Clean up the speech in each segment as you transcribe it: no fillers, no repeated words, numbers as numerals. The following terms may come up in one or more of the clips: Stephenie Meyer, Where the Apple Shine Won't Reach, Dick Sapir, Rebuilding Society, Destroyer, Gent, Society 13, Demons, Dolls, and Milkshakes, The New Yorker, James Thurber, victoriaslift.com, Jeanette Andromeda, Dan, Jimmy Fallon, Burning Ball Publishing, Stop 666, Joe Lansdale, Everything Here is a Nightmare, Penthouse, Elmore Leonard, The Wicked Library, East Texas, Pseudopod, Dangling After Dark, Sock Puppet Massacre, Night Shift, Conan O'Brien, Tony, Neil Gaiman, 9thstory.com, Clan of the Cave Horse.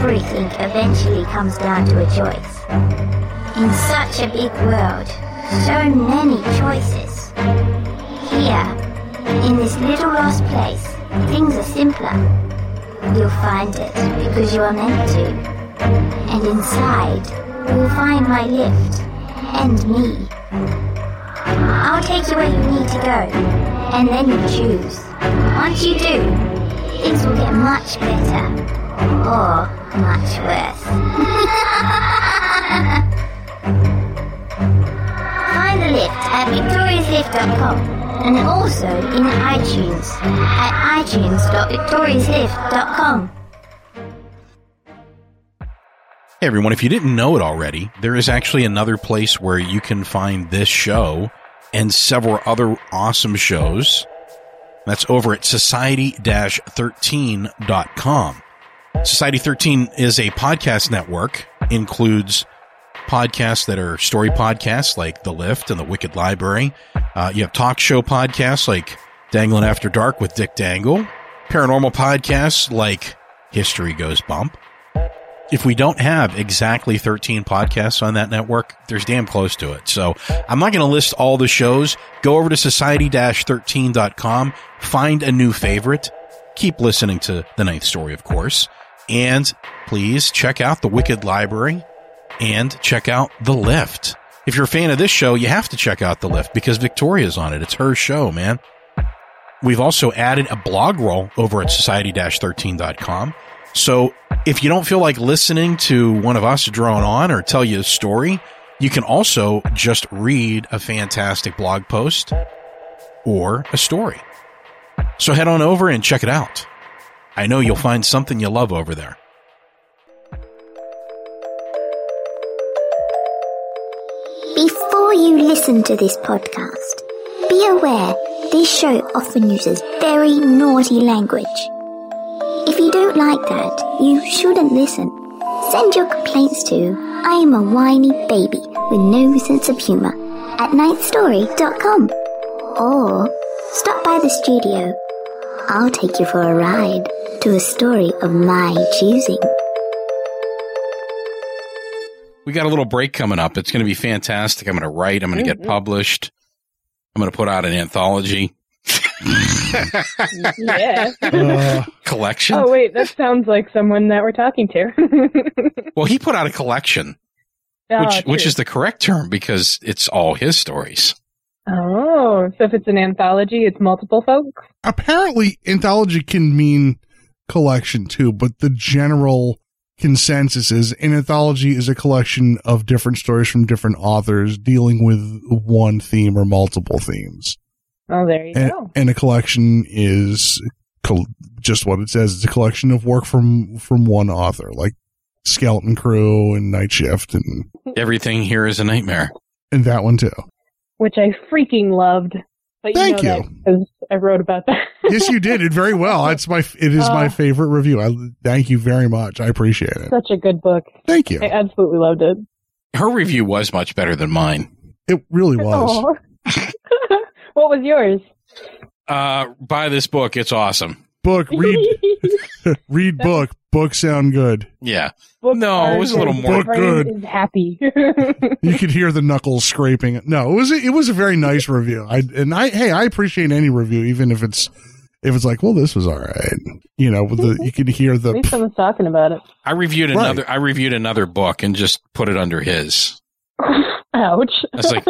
everything eventually comes down to a choice. In such a big world, so many choices. Here, in this little lost place, things are simpler. You'll find it because you are meant to. And inside, you'll find my lift and me. I'll take you where you need to go, and then you choose. Once you do, things will get much better, or much worse. Find The Lift at victoriaslift.com, and also in iTunes at itunes.victoriaslift.com. Hey everyone, if you didn't know it already, there is actually another place where you can find this show and several other awesome shows. That's over at Society-13.com. Society 13 is a podcast network, includes podcasts that are story podcasts like The Lift and The Wicked Library. You have talk show podcasts like Dangling After Dark with Dick Dangle, paranormal podcasts like History Goes Bump. If we don't have exactly 13 podcasts on that network, there's damn close to it. So I'm not going to list all the shows. Go over to society-13.com, find a new favorite, keep listening to The Ninth Story, of course, and please check out The Wicked Library and check out The Lift. If you're a fan of this show, you have to check out The Lift because Victoria's on it. It's her show, man. We've also added a blog roll over at society-13.com. So if you don't feel like listening to one of us drone on or tell you a story, you can also just read a fantastic blog post or a story. So head on over and check it out. I know you'll find something you love over there. Before you listen to this podcast, be aware this show often uses very naughty language. If you don't like that, you shouldn't listen. Send your complaints to I'm a Whiny Baby with No Sense of Humor at 9thstory.com. Or stop by the studio. I'll take you for a ride to a story of my choosing. We got a little break coming up. It's going to be fantastic. I'm going to write. I'm going to get published. I'm going to put out an anthology. Yeah. Collection? Oh, wait, that sounds like someone that we're talking to. Well, he put out a collection, which is the correct term because it's all his stories. Oh, so if it's an anthology, it's multiple folks? Apparently, anthology can mean collection, too, but the general consensus is an anthology is a collection of different stories from different authors dealing with one theme or multiple themes. Oh, there you go. And a collection is just what it says. It's a collection of work from one author, like Skeleton Crew and Night Shift. And Everything Here is a Nightmare. And that one, too. Which I freaking loved. But thank you. Because I wrote about that. Yes, you did. It very well. It is my favorite review. Thank you very much. I appreciate it. Such a good book. Thank you. I absolutely loved it. Her review was much better than mine. It really was. What was yours? Buy this book. It's awesome. Book, read book. Books sound good. Yeah. Book no, it was a little more good. Is happy. You could hear the knuckles scraping. No, it was a very nice review. I appreciate any review, even if it's like, well, this was all right. You know, you could hear the. At least I was talking about it. I reviewed another book and just put it under his. Ouch. I was like,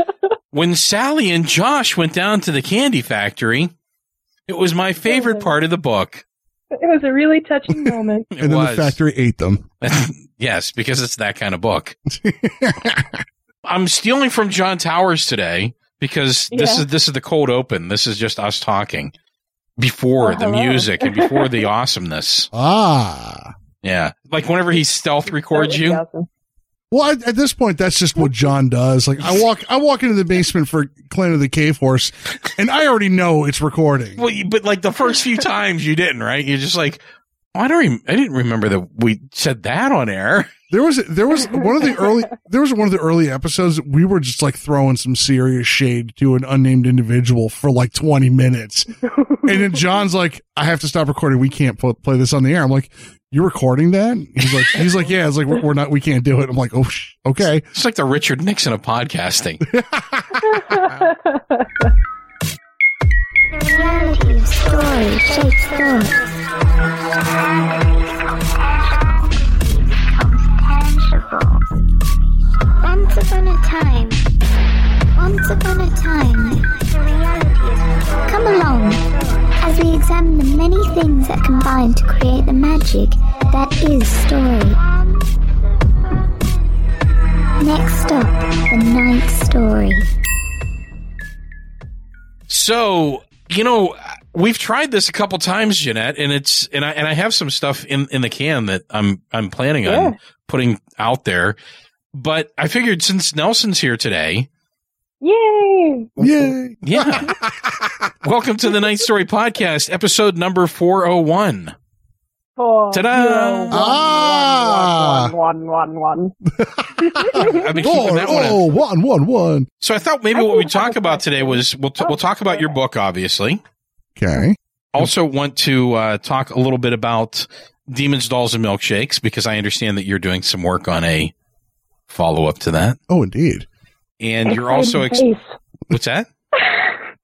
when Sally and Josh went down to the candy factory, it was my favorite part of the book. It was a really touching moment. And then the factory ate them. Yes, because it's that kind of book. I'm stealing from John Towers today because this is the cold open. This is just us talking before the music and before the awesomeness. Ah. Yeah. Like whenever he stealth records you. Awesome. Well, at this point, that's just what John does. Like, I walk into the basement for Clan of the Cave Horse, and I already know it's recording. Well, but like the first few times you didn't, right? You're just like, Oh, I didn't remember that we said that on air. There was one of the early episodes that we were just like throwing some serious shade to an unnamed individual for like 20 minutes. And then John's like, I have to stop recording. We can't play this on the air. I'm like, you recording that? He's like, yeah. It's like, we're not, we can't do it. I'm like, oh, okay. It's like the Richard Nixon of podcasting. Reality story shakes becomes tangible. Once upon a time, come along as we examine the many things that combine to create the magic that is story. Next up, the Ninth Story. So, you know, we've tried this a couple times, Jeanette, and I have some stuff in the can that I'm planning on putting out there. But I figured since Nelson's here today, yay, yeah, welcome to the Ninth Story podcast, episode number 401. Ta-da! I've been keeping that one. So I thought maybe what we talk about today was we'll talk about your book, obviously. Okay. Also want to talk a little bit about Demons, Dolls, and Milkshakes, because I understand that you're doing some work on a follow-up to that. Oh, indeed. And you're also... What's that?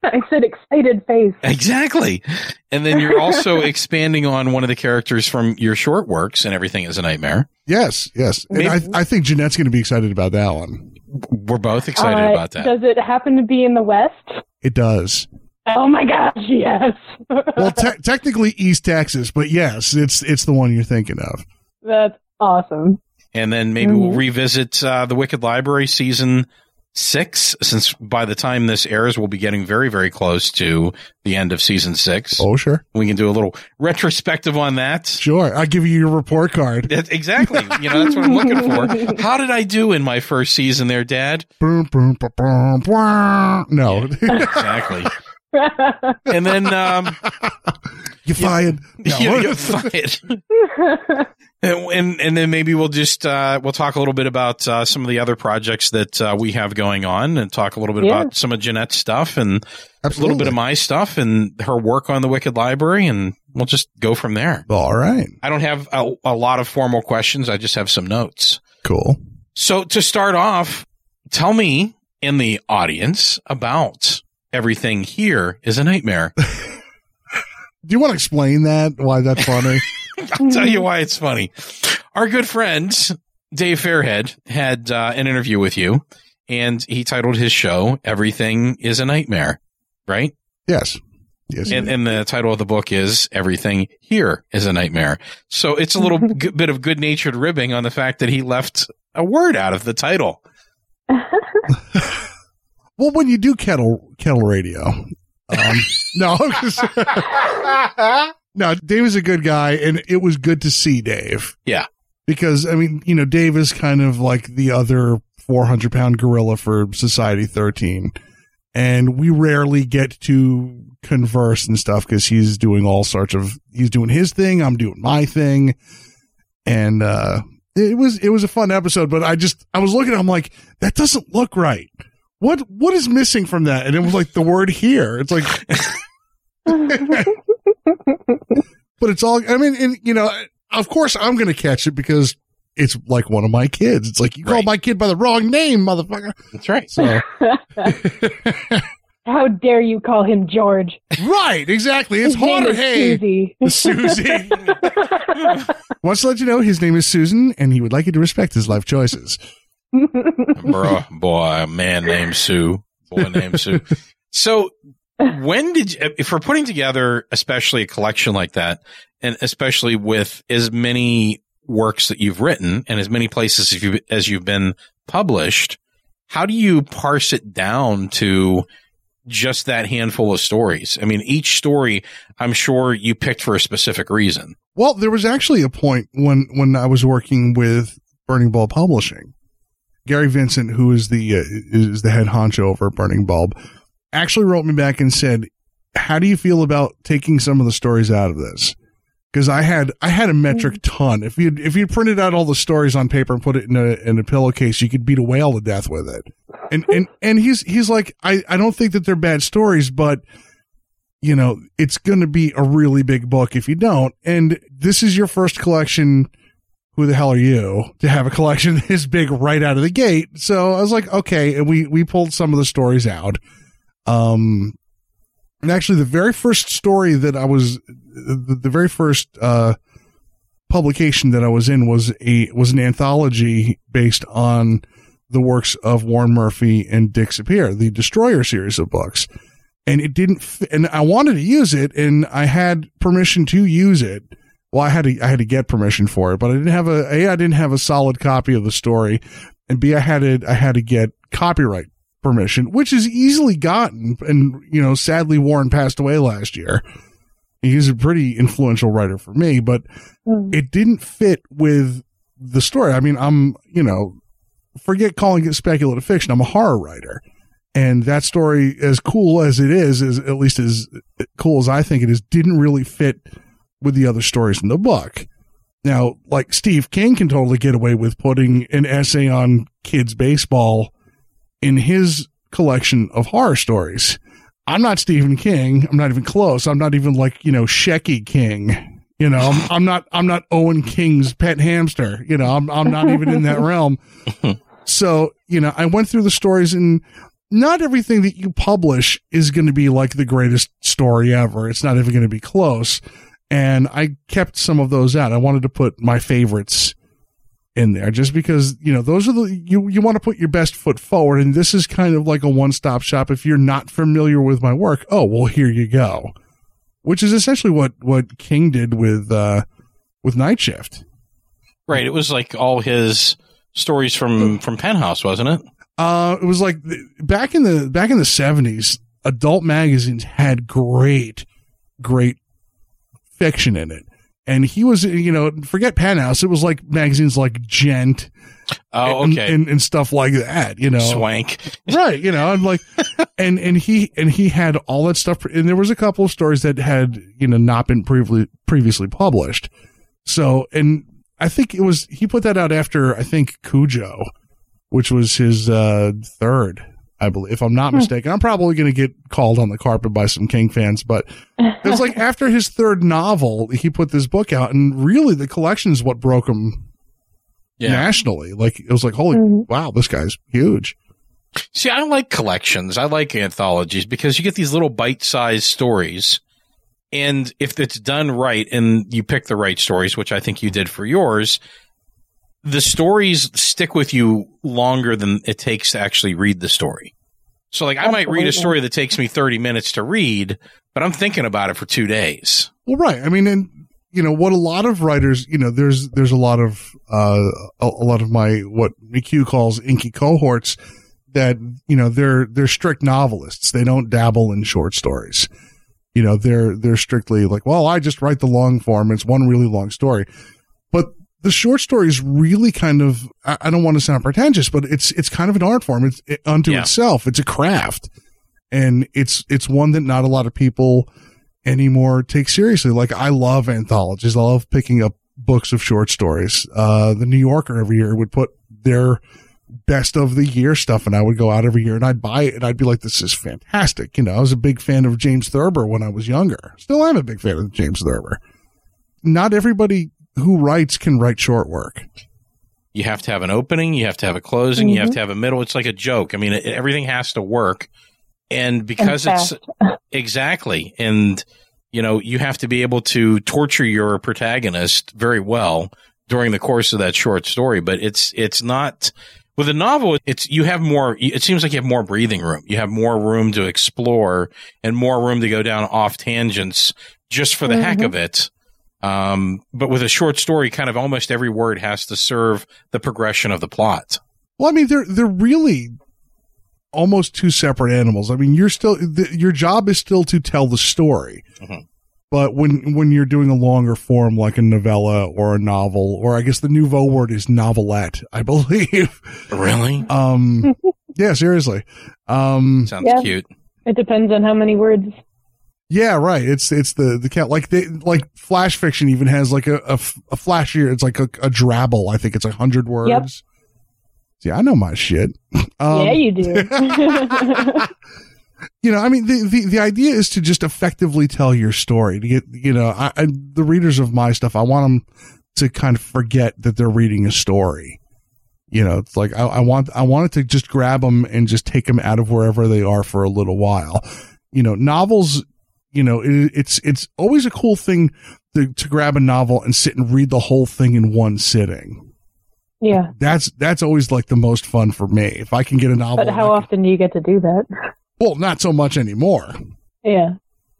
I said excited face. Exactly. And then you're also expanding on one of the characters from your short works and Everything Is a Nightmare. Yes. Maybe. And I think Jeanette's going to be excited about that one. We're both excited about that. Does it happen to be in the West? It does. Oh, my gosh, yes. Well, technically East Texas, but yes, it's the one you're thinking of. That's awesome. And then maybe we'll revisit The Wicked Library season 6, since by the time this airs, we'll be getting very, very close to the end of season 6. Oh, sure. We can do a little retrospective on that. Sure. I'll give you your report card. Exactly. You know, that's what I'm looking for. How did I do in my first season there, Dad? Boom, boom, boom, boom, boom. No. Yeah, exactly. And then you're fired. No. You're fired. And then maybe we'll just we'll talk a little bit about some of the other projects that we have going on, and talk a little bit about some of Jeanette's stuff and a little bit of my stuff and her work on the Wicked Library, and we'll just go from there. All right. I don't have a lot of formal questions. I just have some notes. Cool. So to start off, tell me and the audience about Everything Here is a Nightmare. Do you want to explain that? Why that's funny? I'll tell you why it's funny. Our good friend, Dave Fairhead, had an interview with you, and he titled his show, Everything is a Nightmare, right? Yes. And the title of the book is Everything Here is a Nightmare. So it's a little bit of good-natured ribbing on the fact that he left a word out of the title. Well, when you do kettle radio, no, Dave is a good guy, and it was good to see Dave. Yeah. Because, I mean, you know, Dave is kind of like the other 400-pound gorilla for Society 13, and we rarely get to converse and stuff because he's doing he's doing his thing, I'm doing my thing, and it was a fun episode, but I was looking at him like, that doesn't look right. What is missing from that? And it was like the word here. It's like, but it's all, I mean, and you know, of course I'm going to catch it because it's like one of my kids. It's like, you called my kid by the wrong name, motherfucker. That's right. So. How dare you call him George? Right. Exactly. It's harder. Hey, Susie. Wants to let you know his name is Susan, and he would like you to respect his life choices. Bruh, boy, man named Sue. Boy named Sue. So when did you, if we're putting together especially a collection like that, and especially with as many works that you've written and as many places as you've been published, how do you parse it down to just that handful of stories? I mean, each story, I'm sure you picked for a specific reason. Well, there was actually a point when I was working with Burning Ball Publishing. Gary Vincent, who is the head honcho over at Burning Bulb, actually wrote me back and said, how do you feel about taking some of the stories out of this? because I had a metric ton. If you printed out all the stories on paper and put it in a pillowcase, you could beat a whale to death with it. And he's like, I don't think that they're bad stories, but you know, it's going to be a really big book if you don't. And this is your first collection. Who the hell are you to have a collection this big right out of the gate? So I was like, okay. And we pulled some of the stories out. And actually the very first story that I was, the very first, publication that I was in was an anthology based on the works of Warren Murphy and Dick Sapir, the Destroyer series of books. And it didn't, and I wanted to use it and I had permission to use it. Well, I had to get permission for it, but I didn't have a solid copy of the story, and B, I had to get copyright permission, which is easily gotten. And you know, sadly, Warren passed away last year. He's a pretty influential writer for me, but it didn't fit with the story. I mean, I'm, you know, forget calling it speculative fiction. I'm a horror writer, and that story, as cool as it is at least as cool as I think it is, didn't really fit with the other stories in the book. Now, like Steve King can totally get away with putting an essay on kids baseball in his collection of horror stories. I'm not Stephen King. I'm not even close. I'm not even like, you know, Shecky King, you know, I'm not Owen King's pet hamster, you know, I'm not even in that realm. So, you know, I went through the stories, and not everything that you publish is going to be like the greatest story ever. It's not even going to be close. And I kept some of those out. I wanted to put my favorites in there just because, you know, those are you want to put your best foot forward. And this is kind of like a one-stop shop. If you're not familiar with my work, oh, well, here you go, which is essentially what King did with Night Shift. Right. It was like all his stories from Penthouse, wasn't it? It was like back in the 70s, adult magazines had great fiction in it, and he was, you know, forget Penthouse, it was like magazines like Gent and stuff like that, you know, Swank, right, you know, and like and he had all that stuff, and there was a couple of stories that had, you know, not been previously published. So, and I think it was, he put that out after I think Cujo, which was his third, I believe, if I'm not mistaken. I'm probably going to get called on the carpet by some King fans, but it was like after his third novel, he put this book out, and really the collection is what broke him nationally. Like, it was like, holy wow, this guy's huge. See, I don't like collections. I like anthologies because you get these little bite-sized stories, and if it's done right and you pick the right stories, which I think you did for yours, the stories stick with you longer than it takes to actually read the story. So, like, I might read a story that takes me 30 minutes to read, but I'm thinking about it for 2 days. Well, right. I mean, and you know what? A lot of writers, you know, there's a lot of my what McHugh calls inky cohorts that, you know, they're strict novelists. They don't dabble in short stories. You know, they're strictly like, well, I just write the long form. It's one really long story, but the short story is really kind of, I don't want to sound pretentious, but it's kind of an art form. It's unto itself. It's a craft, and it's one that not a lot of people anymore take seriously. Like, I love anthologies. I love picking up books of short stories. The New Yorker every year would put their best of the year stuff, and I would go out every year and I'd buy it and I'd be like, this is fantastic. You know, I was a big fan of James Thurber when I was younger. Still am a big fan of James Thurber. Not everybody who writes can write short work. You have to have an opening, you have to have a closing, you have to have a middle. It's like a joke. I mean, everything has to work. And because it's exactly. And, you know, you have to be able to torture your protagonist very well during the course of that short story. But it's not with a novel. It seems like you have more breathing room. You have more room to explore and more room to go down off tangents just for the heck of it. But with a short story, kind of almost every word has to serve the progression of the plot. Well, I mean, they're really almost two separate animals. I mean, your job is still to tell the story, but when you're doing a longer form, like a novella or a novel, or I guess the nouveau word is novelette, I believe. Really? Yeah, seriously. Sounds cute. It depends on how many words. Yeah, right. It's the cat, like they, like Flash Fiction even has like a flashier, it's like a drabble. I think it's 100 words. Yep. Yeah, I know my shit. Yeah, you do. You know, I mean, the idea is to just effectively tell your story to get, you know, I the readers of my stuff, I want them to kind of forget that they're reading a story. You know, it's like, I want it to just grab them and just take them out of wherever they are for a little while. You know, novels, you know, it's always a cool thing to grab a novel and sit and read the whole thing in one sitting. Yeah. That's always like the most fun for me. If I can get a novel. But how often do you get to do that? Well, not so much anymore. Yeah.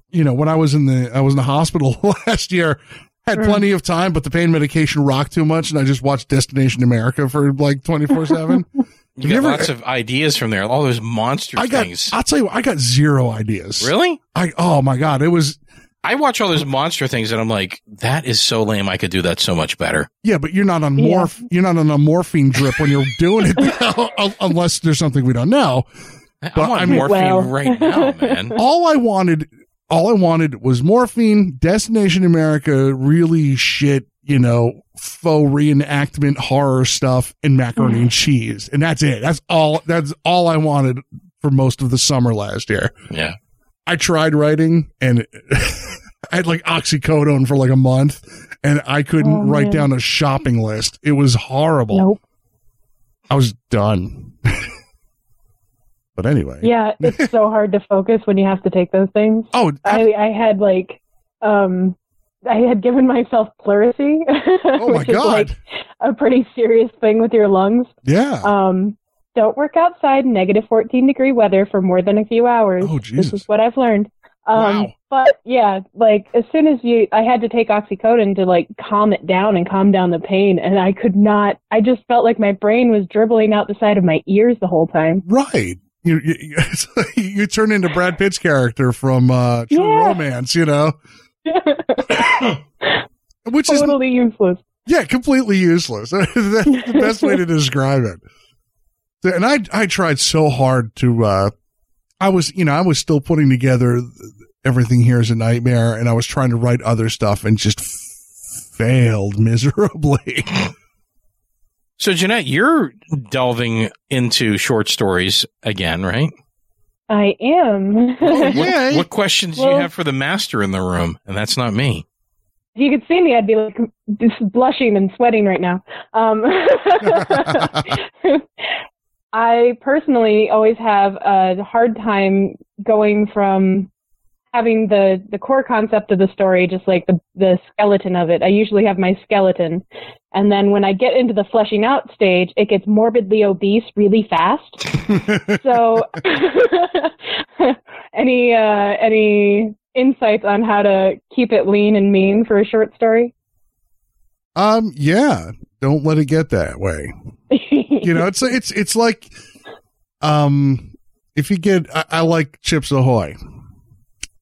You know, when I was in the hospital last year, I had plenty of time, but the pain medication rocked too much, and I just watched Destination America for like 24/7. You got lots of ideas from there. All those monster things. I'll tell you what, I got zero ideas. Really? Oh my God. It was. I watch all those monster things and I'm like, that is so lame. I could do that so much better. Yeah, but you're not on a morphine drip when you're doing it, unless there's something we don't know. But I'm on morphine right now, man. All I wanted was morphine, Destination America, really shit, you know, faux reenactment horror stuff, and macaroni and cheese. And that's it. That's all I wanted for most of the summer last year. Yeah. I tried writing and I had like oxycodone for like a month and I couldn't write down a shopping list. It was horrible. Nope. I was done. But anyway. Yeah, it's so hard to focus when you have to take those things. Oh, I had like, I had given myself pleurisy, oh my which God. Is like a pretty serious thing with your lungs. Yeah. Don't work outside -14-degree weather for more than a few hours. Oh, Jesus. This is what I've learned. Wow. But yeah, like as soon as I had to take oxycodone to like calm it down and calm down the pain. And I could not, I just felt like my brain was dribbling out the side of my ears the whole time. Right. You turn into Brad Pitt's character from True Romance, you know. Which is totally useless. Yeah, completely useless. That's the best way to describe it. And I tried so hard to. I was still putting together Everything Here is a Nightmare, and I was trying to write other stuff and just failed miserably. So, Jeanette, you're delving into short stories again, right? I am. What questions do you have for the master in the room? And that's not me. If you could see me, I'd be like blushing and sweating right now. I personally always have a hard time going from having the core concept of the story, just like the skeleton of it. I usually have my skeleton. And then when I get into the fleshing out stage, it gets morbidly obese really fast. So any insights on how to keep it lean and mean for a short story? Yeah. Don't let it get that way. You know, it's like, if you get, I like Chips Ahoy,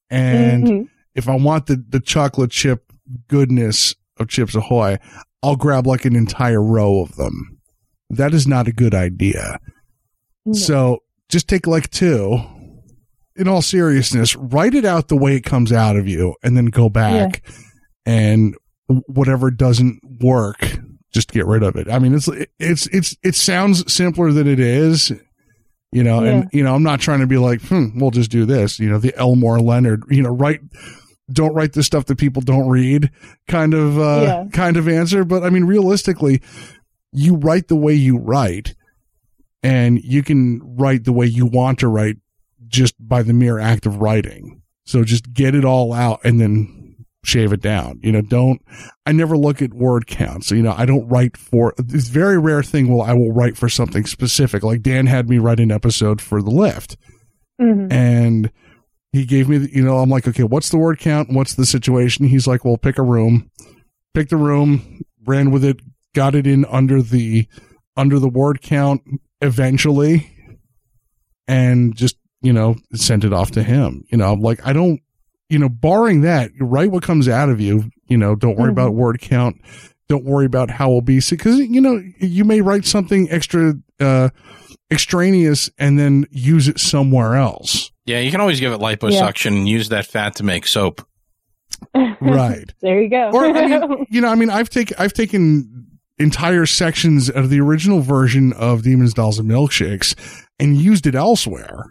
and if I want the chocolate chip goodness of Chips Ahoy, I'll grab like an entire row of them. That is not a good idea. No. So just take like two. In all seriousness, write it out the way it comes out of you, and then go back and whatever doesn't work, just get rid of it. I mean, it sounds simpler than it is, you know, and, you know, I'm not trying to be like, we'll just do this, you know, the Elmore Leonard, you know, don't write the stuff that people don't read kind of answer. But I mean, realistically, you write the way you write, and you can write the way you want to write just by the mere act of writing. So just get it all out and then shave it down. You know, I never look at word counts. You know, I don't write for this very rare thing. I will write for something specific. Like Dan had me write an episode for The Lift, and he gave me, you know, I'm like, okay, what's the word count? What's the situation? He's like, well, pick a room, pick the room, ran with it, got it in under the word count eventually, and just, you know, sent it off to him. You know, I'm like, I don't, you know, barring that, you write what comes out of you. You know, don't worry about word count. Don't worry about how obese it, because, you know, you may write something extra extraneous and then use it somewhere else. Yeah, you can always give it liposuction and use that fat to make soap. Right. There you go. Or, I've taken entire sections of the original version of Demons, Dolls, and Milkshakes and used it elsewhere.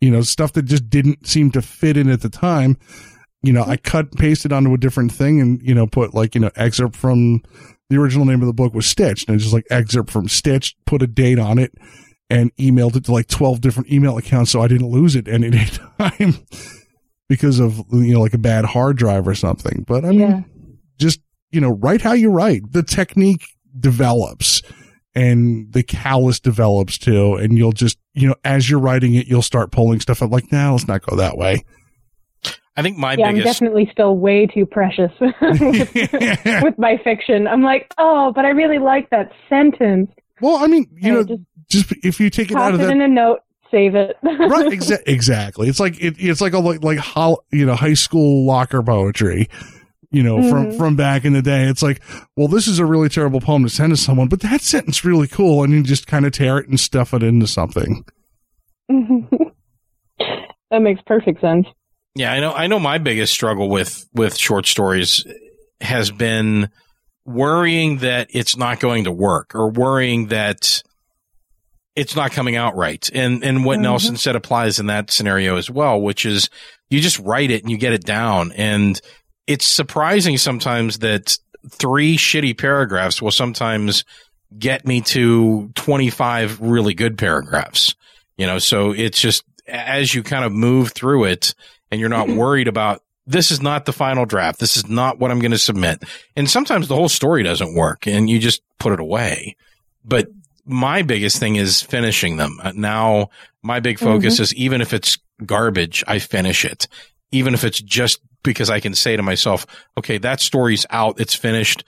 You know, stuff that just didn't seem to fit in at the time. You know, I cut and pasted onto a different thing and, you know, put like, you know, excerpt from the original name of the book was Stitched. And I just like excerpt from Stitched, put a date on it, and emailed it to like 12 different email accounts so I didn't lose it at any time because of, you know, like a bad hard drive or something. But I mean, just, you know, write how you write. The technique develops and the callus develops too. And you'll just, you know, as you're writing it, you'll start pulling stuff out like, nah, let's not go that way. I think my biggest... I'm definitely still way too precious with my fiction. I'm like, oh, but I really like that sentence. Well, I mean, you know, just if you take it out of that... Pop it in a note, save it. Right, exactly. It's like, it's like high school locker poetry, you know, from back in the day. It's like, well, this is a really terrible poem to send to someone, but that sentence really cool, and you just kind of tear it and stuff it into something. That makes perfect sense. Yeah, I know my biggest struggle with short stories has been worrying that it's not going to work or worrying that it's not coming out right. And what Nelson said applies in that scenario as well, which is you just write it and you get it down. And it's surprising sometimes that 3 shitty paragraphs will sometimes get me to 25 really good paragraphs. You know, so it's just as you kind of move through it, and you're not worried about, this is not the final draft. This is not what I'm going to submit. And sometimes the whole story doesn't work and you just put it away. But my biggest thing is finishing them. Now, my big focus is even if it's garbage, I finish it. Even if it's just because I can say to myself, okay, that story's out, it's finished.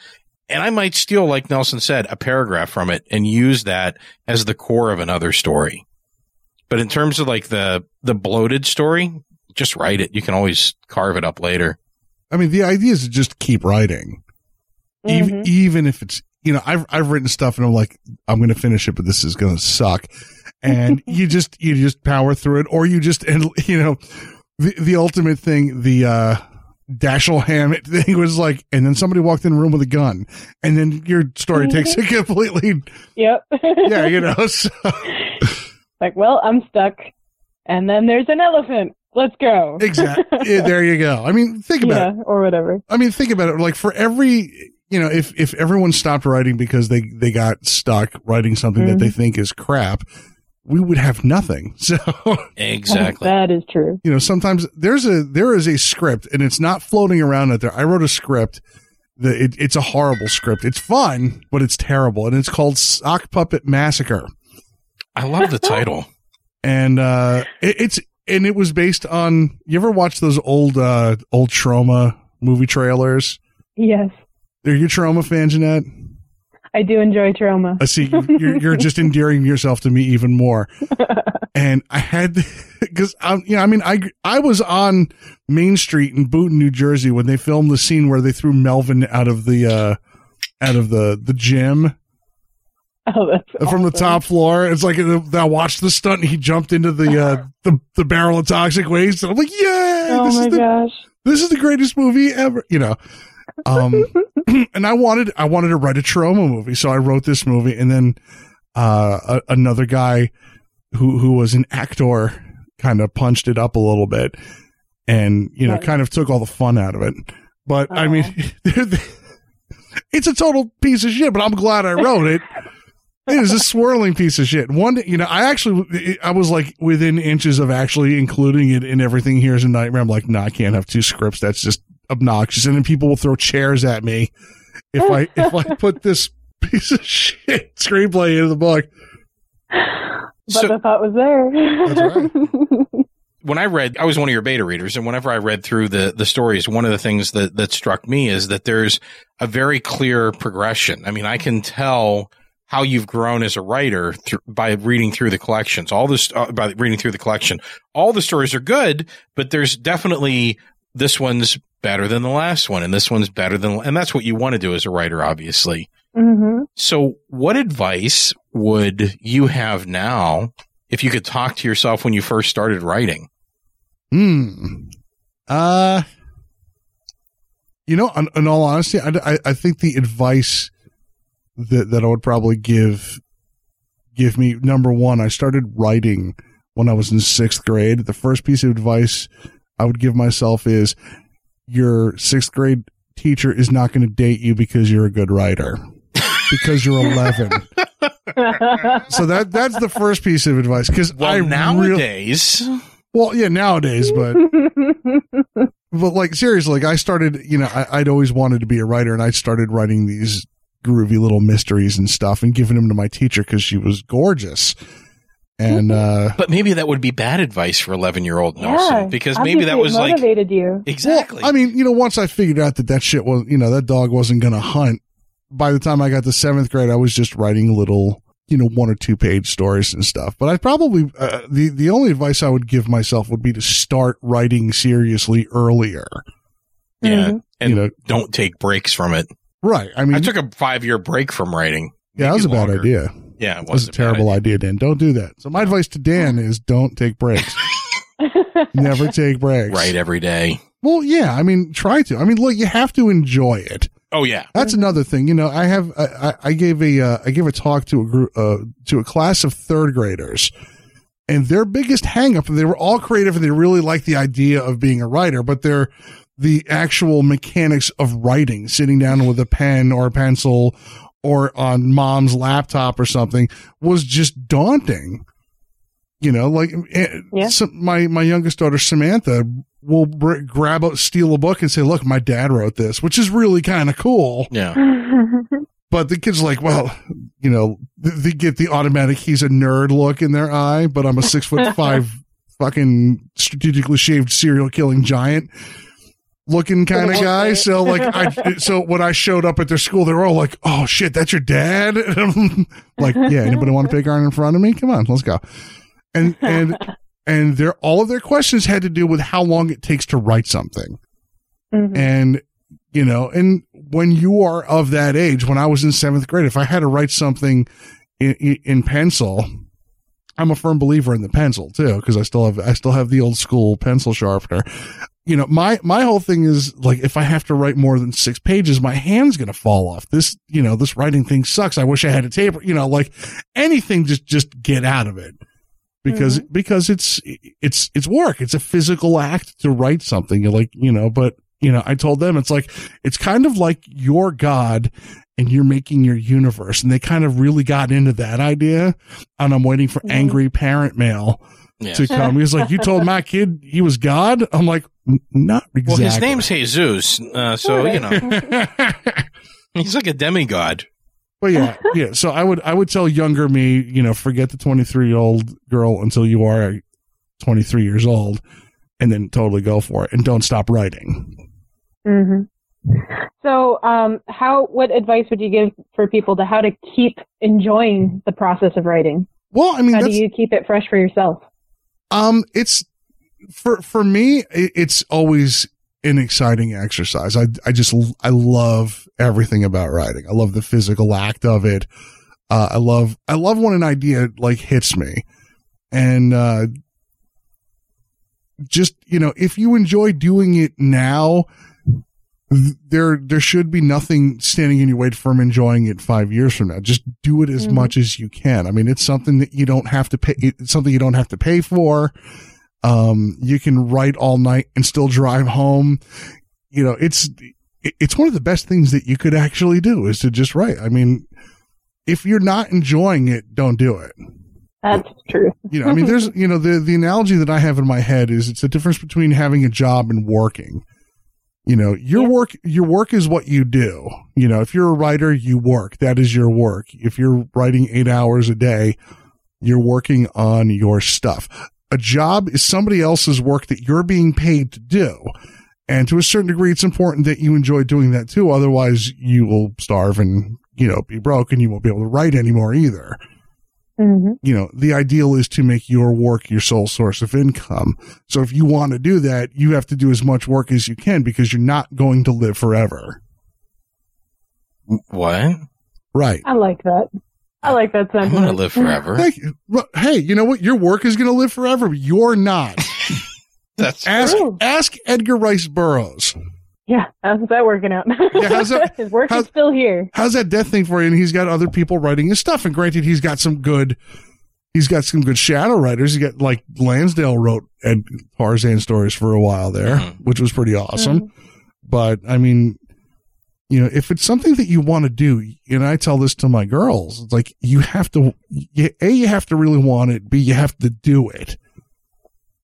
And I might steal, like Nelson said, a paragraph from it and use that as the core of another story. But in terms of like the bloated story, just write it. You can always carve it up later. I mean, the idea is to just keep writing, even if it's, you know, I've written stuff and I'm like, I'm going to finish it, but this is going to suck. And you just power through it, or you just, and you know, the ultimate thing, the Dashiell Hammett thing was like, and then somebody walked in the room with a gun, and then your story takes it completely. Yep. Yeah, you know. So. Like, well, I'm stuck, and then there's an elephant. Let's go. Exactly. Yeah, there you go. I mean, think about it. Or whatever. I mean, think about it. Like for every, you know, if everyone stopped writing because they got stuck writing something that they think is crap, we would have nothing. So exactly. That is true. You know, sometimes there is a script and it's not floating around out there. I wrote a script. It's a horrible script. It's fun, but it's terrible. And it's called Sock Puppet Massacre. I love the title. And And it was based on, you ever watch those old Troma movie trailers? Yes. Are you Troma fan, Jeanette? I do enjoy Troma. I see. You're just endearing yourself to me even more. And I had, because I was on Main Street in Boonton, New Jersey, when they filmed the scene where they threw Melvin out of the gym. Oh, that's awesome. From the top floor. It's like I watched the stunt and he jumped into the barrel of toxic waste. And I'm like, yay! Oh my gosh. This is the greatest movie ever. You know, and I wanted to write a Troma movie. So I wrote this movie, and then another guy who was an actor kind of punched it up a little bit and, you know, kind of took all the fun out of it. But I mean, it's a total piece of shit, but I'm glad I wrote it. It is a swirling piece of shit. One day, you know, I was like within inches of actually including it in Everything Here is a Nightmare. I'm like, nah, I can't have 2 scripts. That's just obnoxious. And then people will throw chairs at me if I put this piece of shit screenplay into the book. But so, the thought was there. That's right. When I was one of your beta readers, and whenever I read through the stories, one of the things that struck me is that there's a very clear progression. I mean, I can tell how you've grown as a writer by reading through the collections. By reading through the collection, all the stories are good, but there's definitely this one's better than the last one, and this one's better than, and that's what you want to do as a writer, obviously. Mm-hmm. So, what advice would you have now if you could talk to yourself when you first started writing? You know, in all honesty, I think the advice that I would probably give me, number one, I started writing when I was in 6th grade. The first piece of advice I would give myself is your 6th grade teacher is not going to date you because you're a good writer, because you're 11. So that's the first piece of advice. Because nowadays, but like seriously, like I started, you know, I'd always wanted to be a writer, and I started writing these groovy little mysteries and stuff and giving them to my teacher because she was gorgeous. And but maybe that would be bad advice for 11-year-old Nelson, because maybe that was like motivated you. Exactly. Well, I mean, you know, once I figured out that shit was, you know, that dog wasn't going to hunt. By the time I got to 7th grade, I was just writing little, you know, 1 or 2 page stories and stuff. But I probably the only advice I would give myself would be to start writing seriously earlier. Yeah, and you know, don't take breaks from it. Right. I mean, I took a 5-year break from writing. Yeah, that was a bad idea. Yeah, it was a terrible idea, Dan. Don't do that. So my advice to Dan is don't take breaks. Never take breaks. Write every day. Well, yeah. I mean, try to. I mean, look, you have to enjoy it. Oh yeah, that's another thing. You know, I gave a talk to a group to a class of 3rd graders, and their biggest hangup. They were all creative, and they really liked the idea of being a writer, but the actual mechanics of writing, sitting down with a pen or a pencil, or on mom's laptop or something, was just daunting. You know, like my youngest daughter Samantha will steal a book and say, "Look, my dad wrote this," which is really kind of cool. Yeah. But the kid's like, "Well, you know," they get the automatic "he's a nerd" look in their eye. But I'm a 6'5" fucking strategically shaved serial killing giant looking kind of guy. So like, so when I showed up at their school, they were all like, "Oh shit, that's your dad!" And I'm like, "Yeah, anybody want to pick iron in front of me? Come on, let's go." And all of their questions had to do with how long it takes to write something. Mm-hmm. And, you know, and when you are of that age, when I was in 7th grade, if I had to write something in pencil, I'm a firm believer in the pencil too, because I still have the old school pencil sharpener. You know, my whole thing is like, if I have to write more than 6 pages, my hand's going to fall off. This, you know, this writing thing sucks. I wish I had a taper, you know, like anything, just get out of it. Because it's work. It's a physical act to write something. You're like, you know, but you know, I told them it's like, it's kind of like you're God and you're making your universe. And they kind of really got into that idea. And I'm waiting for angry parent mail to come. He's like, "You told my kid he was God?" I'm like, "Not exactly." Well, his name's Jesus. So, you know, he's like a demigod. But yeah. So I would tell younger me, you know, forget the 23-year-old girl until you are 23 years old, and then totally go for it, and don't stop writing. Mm-hmm. So, what advice would you give for people to how to keep enjoying the process of writing? Well, I mean, how do you keep it fresh for yourself? It's for me, it's always an exciting exercise. I love everything about writing. I love the physical act of it. I love when an idea like hits me, and just, you know, if you enjoy doing it now, there should be nothing standing in your way from enjoying it 5 years from now. Just do it as much as you can. I mean, it's something that you don't have to pay. It's something you don't have to pay for. You can write all night and still drive home. You know, it's one of the best things that you could actually do is to just write. I mean, if you're not enjoying it, don't do it. That's true. You know, I mean, there's, you know, the analogy that I have in my head is it's the difference between having a job and working. You know, your work is what you do. You know, if you're a writer, you work. That is your work. If you're writing 8 hours a day, you're working on your stuff. A job is somebody else's work that you're being paid to do. And to a certain degree, it's important that you enjoy doing that too. Otherwise, you will starve and, you know, be broke, and you won't be able to write anymore either. Mm-hmm. You know, the ideal is to make your work your sole source of income. So if you want to do that, you have to do as much work as you can because you're not going to live forever. What? Right. I like that. I like that sentence. I'm going to live forever. Hey, you know what? Your work is going to live forever. You're not. That's true. Ask Edgar Rice Burroughs. Yeah, how's that working out? Yeah, how's that, his work is still here. How's that death thing for you? And he's got other people writing his stuff. And granted, he's got some good shadow writers. He got like Lansdale wrote Tarzan stories for a while there, mm-hmm. which was pretty awesome. Mm-hmm. But I mean, you know, if it's something that you want to do, and I tell this to my girls, it's like you have to really want it. B, you have to do it.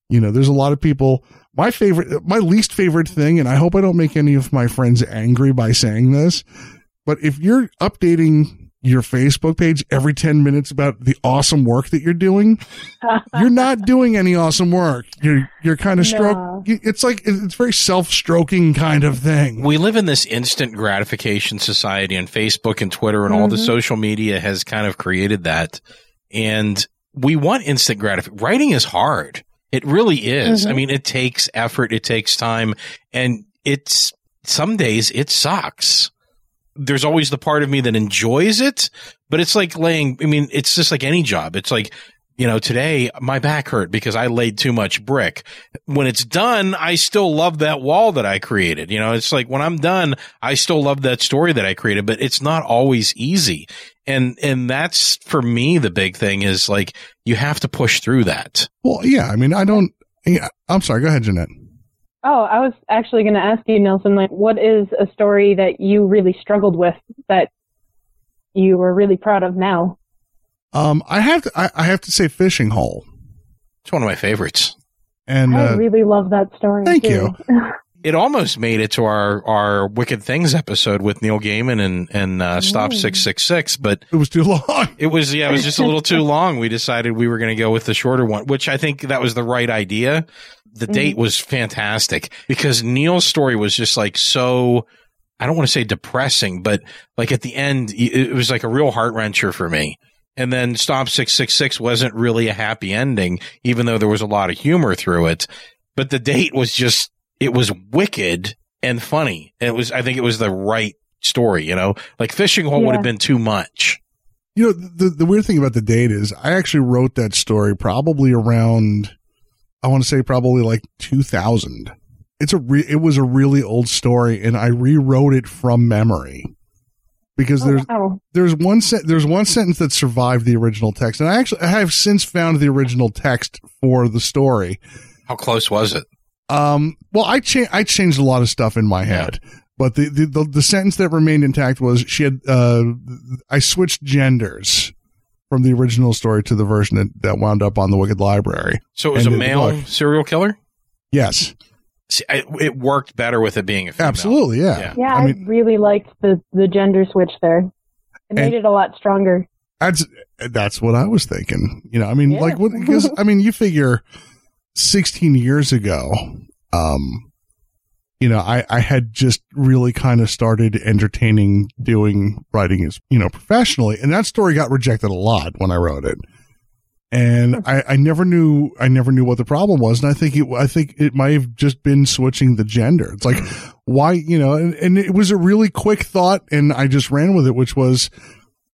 You know, there's a lot of people. My least favorite thing, and I hope I don't make any of my friends angry by saying this, but if you're updating your Facebook page every 10 minutes about the awesome work that you're doing, you're not doing any awesome work. You're kind of it's very self-stroking kind of thing. We live in this instant gratification society, and Facebook and Twitter and mm-hmm. all the social media has kind of created that. And we want instant gratification. Writing is hard. It really is. Mm-hmm. I mean, it takes effort. It takes time. And some days it sucks. There's always the part of me that enjoys it, but it's like it's just like any job. It's like, you know, today my back hurt because I laid too much brick. When it's done, I still love that wall that I created. You know, it's like when I'm done, I still love that story that I created, but it's not always easy. And that's, for me, the big thing is like, you have to push through that. Well, yeah. I mean, I'm sorry. Go ahead, Jeanette. Oh, I was actually going to ask you, Nelson, like, what is a story that you really struggled with that you were really proud of now? I have to say Fishing Hole. It's one of my favorites. And I really love that story. Thank too. You. It almost made it to our Wicked Things episode with Neil Gaiman and Stop 666, but it was too long. It was just a little too long. We decided we were going to go with the shorter one, which I think that was the right idea. The date was fantastic because Neil's story was just like so, I don't want to say depressing, but like at the end, it was like a real heart wrencher for me. And then Stop 666 wasn't really a happy ending, even though there was a lot of humor through it. But the date was just, it was wicked and funny. And I think it was the right story, you know, like Fishing Hole would have been too much. You know, the weird thing about the date is I actually wrote that story probably around, I want to say probably like 2000. It was a really old story, and I rewrote it from memory because there's one sentence that survived the original text, and I have since found the original text for the story. How close was it? Well, I changed a lot of stuff in my head, but the sentence that remained intact was I switched genders from the original story to the version that wound up on the Wicked Library. So it was a male serial killer? Yes. See, it worked better with it being a female. Absolutely, yeah. Yeah, I mean, I really liked the gender switch there. It made it a lot stronger. That's what I was thinking. You know, I mean, like, because I mean, you figure 16 years ago, you know, I had just really kind of started writing as, you know, professionally. And that story got rejected a lot when I wrote it. And I never knew what the problem was. And I think it might have just been switching the gender. It's like, why, you know, and it was a really quick thought. And I just ran with it, which was,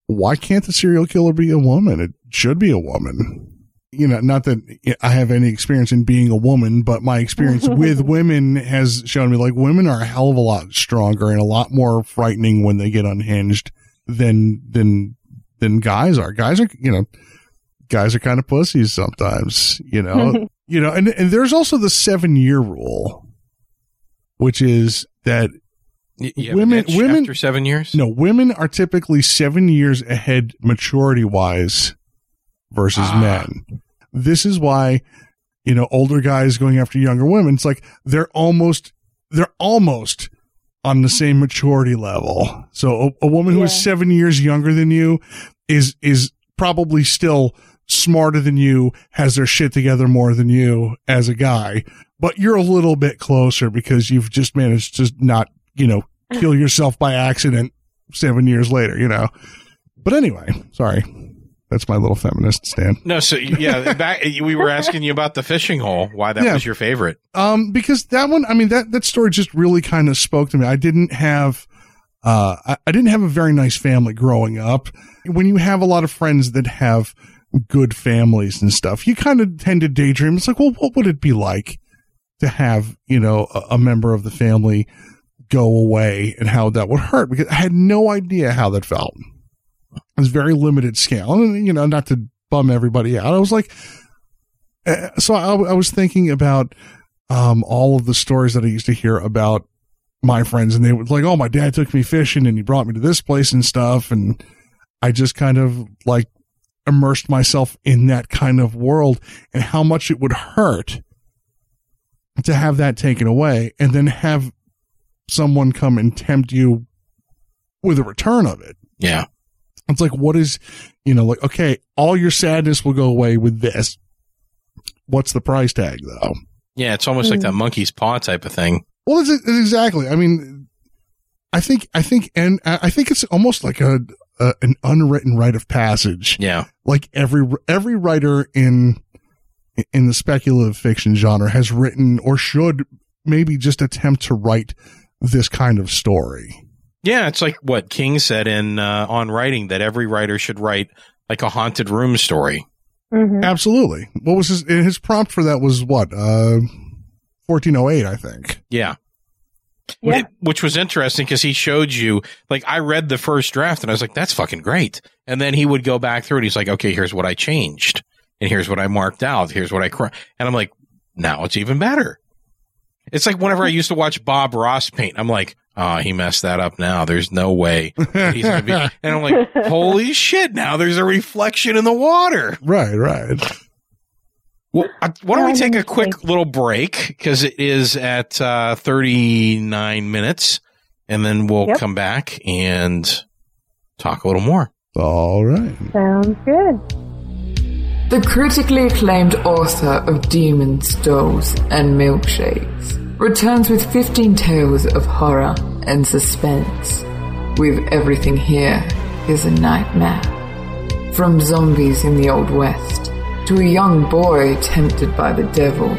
why can't the serial killer be a woman? It should be a woman. You know, not that I have any experience in being a woman, but my experience with women has shown me, like, women are a hell of a lot stronger and a lot more frightening when they get unhinged than guys are. Guys are kind of pussies sometimes, you know, you know, and there's also the 7-year rule, which is that women after 7 years. No, women are typically 7 years ahead maturity wise. Versus men. This is why, you know, older guys going after younger women, it's like they're almost on the same maturity level. So a woman who is 7 years younger than you is probably still smarter than you, has their shit together more than you as a guy, but you're a little bit closer because you've just managed to not, you know, kill yourself by accident 7 years later, you know. But anyway, sorry. That's my little feminist stand. No, so yeah, we were asking you about the Fishing Hole, why that was your favorite. Because that one, I mean, that story just really kind of spoke to me. I didn't have a very nice family growing up. When you have a lot of friends that have good families and stuff, you kind of tend to daydream. It's like, well, what would it be like to have, you know, a member of the family go away and how that would hurt, because I had no idea how that felt. It was very limited scale, and, you know, not to bum everybody out. I was like, so I was thinking about all of the stories that I used to hear about my friends, and they would like, oh, my dad took me fishing and he brought me to this place and stuff. And I just kind of like immersed myself in that kind of world, and how much it would hurt to have that taken away and then have someone come and tempt you with a return of it. Yeah. It's like, what is, you know, like, okay, all your sadness will go away with this. What's the price tag though? Yeah. It's almost like that monkey's paw type of thing. Well, it's exactly. I mean, I think it's almost like an unwritten rite of passage. Yeah. Like every writer in the speculative fiction genre has written, or should maybe just attempt to write, this kind of story. Yeah. It's like what King said in, On Writing, that every writer should write like a haunted room story. Mm-hmm. Absolutely. What was his prompt for that was what? 1408, I think. Yeah. Yeah. Which was interesting because he showed you, like, I read the first draft and I was like, that's fucking great. And then he would go back through and he's like, okay, here's what I changed. And here's what I marked out. Here's what I and I'm like, now it's even better. It's like whenever I used to watch Bob Ross paint, I'm like, oh, he messed that up now. There's no way he's gonna be. And I'm like, holy shit, now there's a reflection in the water. Right, right. Well, why don't we take a quick little break, because it is at 39 minutes, and then we'll come back and talk a little more. All right. Sounds good. The critically acclaimed author of Demons, Dolls, and Milkshakes returns with 15 tales of horror and suspense, with Everything Here is a Nightmare. From zombies in the Old West to a young boy tempted by the devil,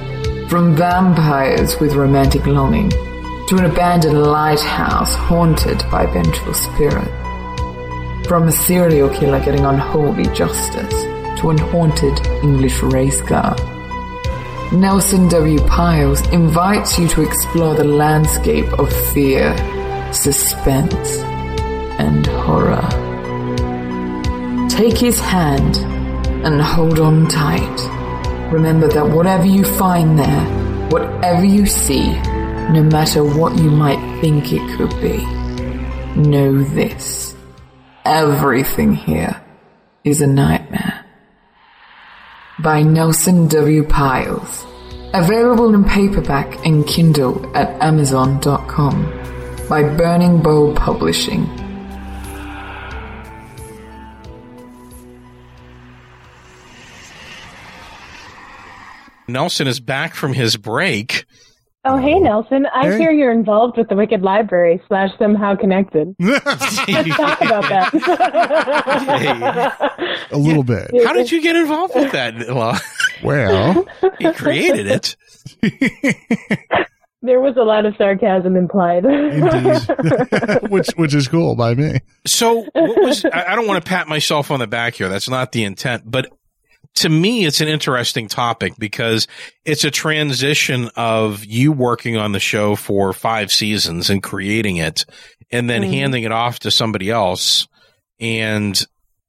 from vampires with romantic longing to an abandoned lighthouse haunted by vengeful spirits, from a serial killer getting unholy justice to an haunted English race car. Nelson W. Pyles invites you to explore the landscape of fear, suspense, and horror. Take his hand and hold on tight. Remember that whatever you find there, whatever you see, no matter what you might think it could be, know this: everything here is a nightmare. By Nelson W. Pyles. Available in paperback and Kindle at Amazon.com. By Burning Ball Publishing. Nelson is back from his break. Oh, hey, Nelson. I hear you're involved with the Wicked Library / somehow connected. Let's talk about that. A little bit. How did you get involved with that? Well, he created it. There was a lot of sarcasm implied. Indeed. Which is cool by me. So I don't want to pat myself on the back here. That's not the intent, but to me, it's an interesting topic because it's a transition of you working on the show for 5 seasons and creating it and then handing it off to somebody else and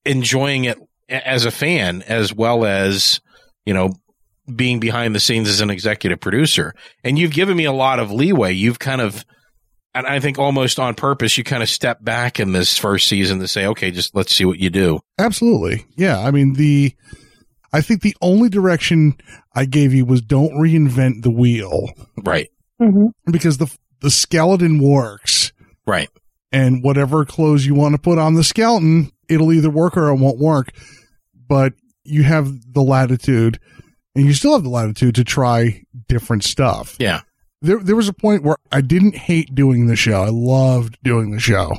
enjoying it as a fan, as well as, you know, being behind the scenes as an executive producer. And you've given me a lot of leeway. You've kind of, and I think almost on purpose, you kind of step back in this first season to say, okay, just let's see what you do. Absolutely. Yeah. I mean, I think the only direction I gave you was don't reinvent the wheel. Right. Mm-hmm. Because the skeleton works. Right. And whatever clothes you want to put on the skeleton, it'll either work or it won't work. But you have the latitude, and you still have the latitude to try different stuff. Yeah. There was a point where I didn't hate doing the show. I loved doing the show.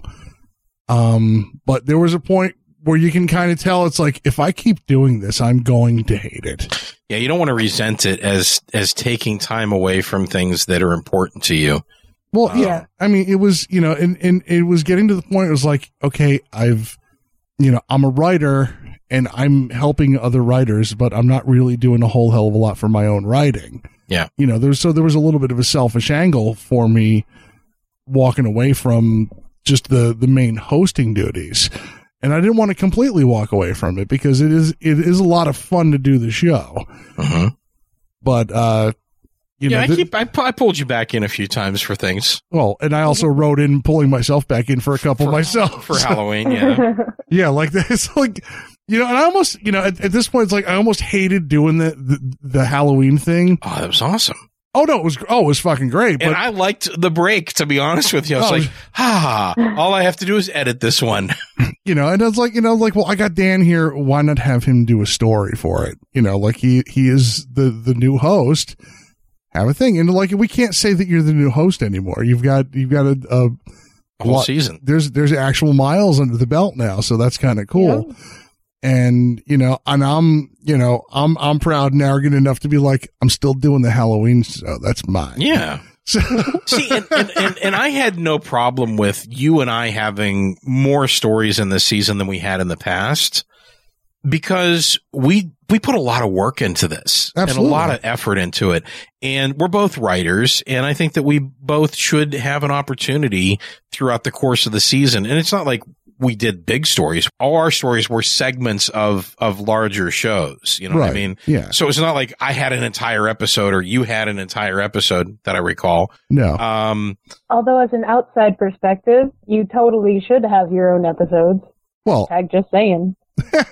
But there was a point where you can kind of tell, it's like, if I keep doing this, I'm going to hate it. Yeah, you don't want to resent it as taking time away from things that are important to you. Well, yeah. I mean, it was, you know, and it was getting to the point, it was like, okay, I'm a writer and I'm helping other writers, but I'm not really doing a whole hell of a lot for my own writing. Yeah. You know, there was a little bit of a selfish angle for me walking away from just the main hosting duties. And I didn't want to completely walk away from it because it is a lot of fun to do the show. Uh-huh. But, I pulled you back in a few times for things. Well, and I also wrote in pulling myself back in for a couple myself. For Halloween, yeah. Yeah, like it's like, you know, and I almost, you know, at this point, it's like I almost hated doing the Halloween thing. Oh, that was awesome. Oh, no, it was fucking great. But, and I liked the break, to be honest with you. I was like, all I have to do is edit this one. You know, and it's like, you know, like, well, I got Dan here. Why not have him do a story for it? You know, like he is the new host. Have a thing, and like we can't say that you're the new host anymore. You've got a whole season. There's actual miles under the belt now, so that's kind of cool. Yeah. And you know, and I'm proud and arrogant enough to be like, I'm still doing the Halloween, so that's mine. Yeah. So. See, and I had no problem with you and I having more stories in this season than we had in the past because we put a lot of work into this. Absolutely. And a lot of effort into it. And we're both writers. And I think that we both should have an opportunity throughout the course of the season. And it's not like we did big stories. All our stories were segments of larger shows. You know what I mean? Yeah. So it's not like I had an entire episode or you had an entire episode that I recall. No. Although as an outside perspective, you totally should have your own episodes. Well, I'm just saying.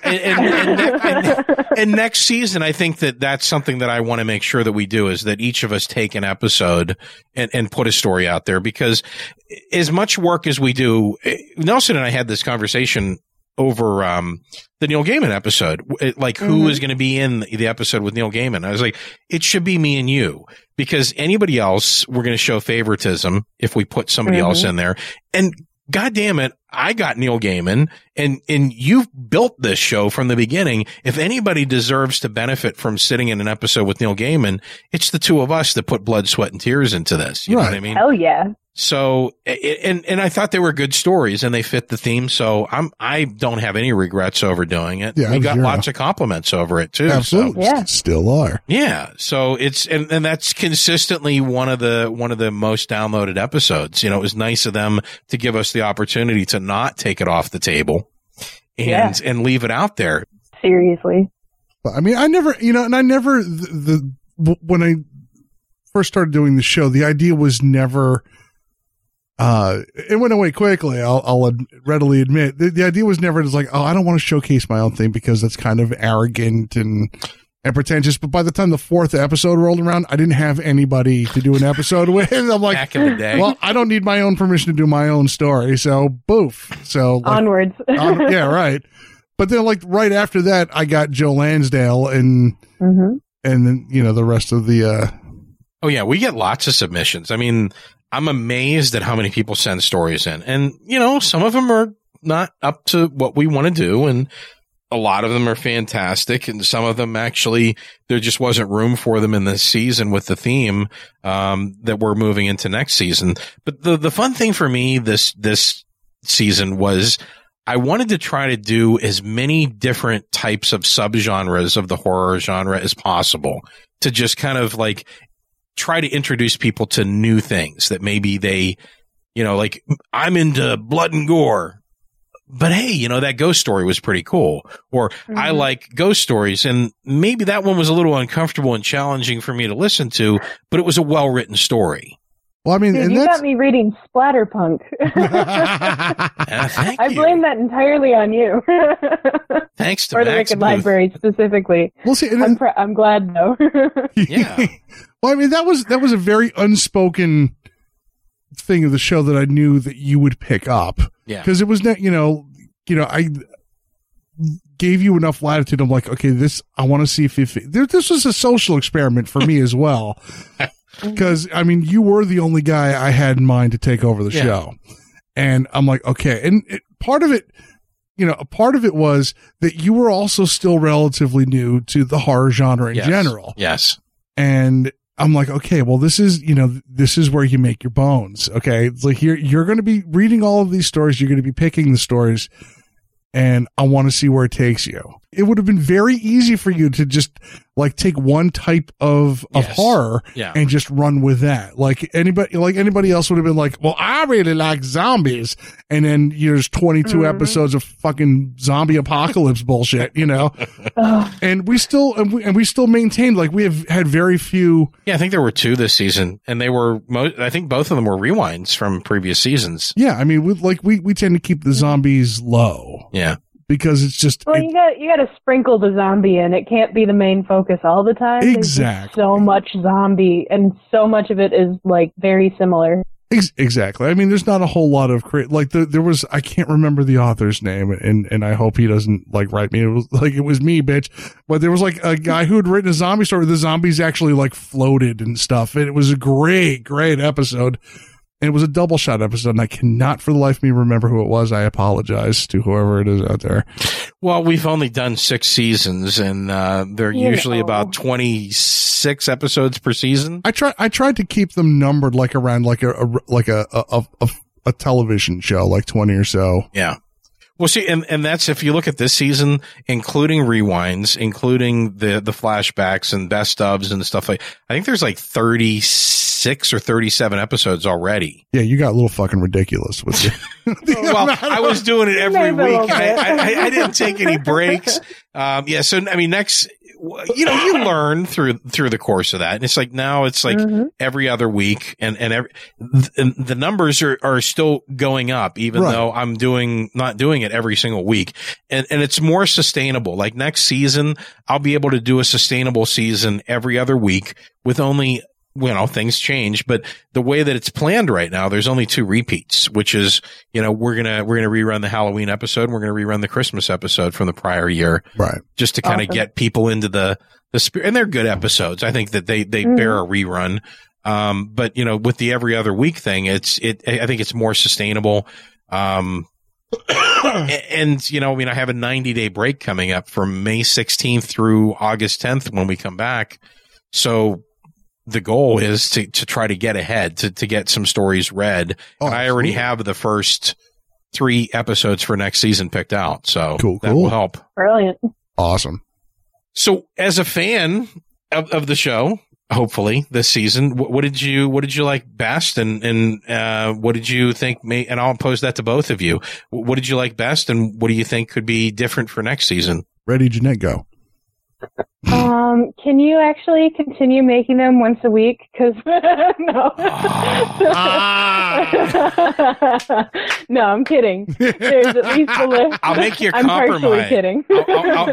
and next season, I think that's something that I want to make sure that we do is that each of us take an episode and put a story out there, because as much work as we do, Nelson and I had this conversation over the Neil Gaiman episode, like who is going to be in the episode with Neil Gaiman. I was like, it should be me and you, because anybody else, we're going to show favoritism if we put somebody else in there. And God damn it, I got Neil Gaiman, and you've built this show from the beginning. If anybody deserves to benefit from sitting in an episode with Neil Gaiman, it's the two of us that put blood, sweat, and tears into this. You know what I mean? Oh, yeah. So, and I thought they were good stories, and they fit the theme, so I don't have any regrets over doing it. Yeah, we got lots of compliments over it, too. Absolutely. So. Yeah. Still are. Yeah. So it's, and that's consistently one of the most downloaded episodes. You know, it was nice of them to give us the opportunity to not take it off the table and leave it out there. Seriously. I mean, I never, you know, and I never, when I first started doing the show, the idea was never, it went away quickly. I'll readily admit the idea was never just like, oh, I don't want to showcase my own thing because that's kind of arrogant and pretentious. But by the time the fourth episode rolled around, I didn't have anybody to do an episode with. I'm like, back in the day. Well, I don't need my own permission to do my own story. So boof. So like, onwards. Yeah. Right. But then like right after that, I got Joe Lansdale and then, you know, the rest of the, oh yeah. We get lots of submissions. I mean, I'm amazed at how many people send stories in. And, you know, some of them are not up to what we want to do. And a lot of them are fantastic. And some of them actually, there just wasn't room for them in this season with the theme that we're moving into next season. But the fun thing for me this season was I wanted to try to do as many different types of subgenres of the horror genre as possible to just kind of like try to introduce people to new things that maybe they, you know, like I'm into blood and gore, but hey, you know, that ghost story was pretty cool. Or I like ghost stories and maybe that one was a little uncomfortable and challenging for me to listen to, but it was a well-written story. Well, I mean, dude, you got me reading Splatterpunk. Thank you. I blame that entirely on you. Thanks to or the Wicked Library specifically. We'll see. I'm glad though. Yeah. Well, I mean, that was a very unspoken thing of the show that I knew that you would pick up. Yeah. Because it was not, you know, I gave you enough latitude. I'm like, okay, this I want to see if this was a social experiment for me as well. Because I mean, you were the only guy I had in mind to take over the show, and I'm like, okay. And part of it was that you were also still relatively new to the horror genre in general. Yes. And I'm like, okay, well, this is where you make your bones. Okay. It's like here, you're going to be reading all of these stories. You're going to be picking the stories and I want to see where it takes you. It would have been very easy for you to just like take one type of horror and just run with that. Like anybody else would have been like, well, I really like zombies. And then there's 22 episodes of fucking zombie apocalypse bullshit, you know? And we still maintained, like, we have had very few. Yeah. I think there were two this season, and they were, I think both of them were rewinds from previous seasons. Yeah. I mean, we tend to keep the zombies low. Yeah. Because it's just... Well, you got to sprinkle the zombie in. It can't be the main focus all the time. Exactly. There's so much zombie, and so much of it is, like, very similar. Exactly. I mean, there's not a whole lot of... there was... I can't remember the author's name, and I hope he doesn't, like, write me. It was, like, it was me, bitch. But there was, like, a guy who had written a zombie story where the zombies actually, like, floated and stuff. And it was a great, great episode. It was a double shot episode, and I cannot for the life of me remember who it was. I apologize to whoever it is out there. Well, we've only done 6 seasons, and they're usually about 26 episodes per season. I tried to keep them numbered like around like a television show, like 20 or so. Yeah. Well, see, and that's if you look at this season, including rewinds, including the flashbacks and best ofs and stuff like. I think there's like 36 or 37 episodes already. Yeah, you got a little fucking ridiculous with you. Well, I was doing it every week. I didn't take any breaks. Yeah, so I mean, next, you know, you learn through the course of that, and it's like now it's like every other week, and the numbers are still going up, even though I'm not doing it every single week, and it's more sustainable. Like next season, I'll be able to do a sustainable season every other week with only. You know, things change, but the way that it's planned right now, there's only 2 repeats, which is, you know, we're gonna rerun the Halloween episode, and we're gonna rerun the Christmas episode from the prior year, right? Just to kind of get people into the spirit, and they're good episodes. I think that they bear a rerun, but you know, with the every other week thing, I think it's more sustainable. And you know, I mean, I have a 90-day break coming up from May 16th through August 10th when we come back, so. The goal is to try to get ahead, to get some stories read. Oh, and I already have the first 3 episodes for next season picked out. So that will help. Brilliant. Awesome. So as a fan of the show, hopefully this season, what did you like best? And what did you think and I'll pose that to both of you. What did you like best? And what do you think could be different for next season? Ready, Jeanette, go. Can you actually continue making them once a week? Because no, no, I'm kidding. There's at least a list. I'll make you a compromise. I'm partially kidding.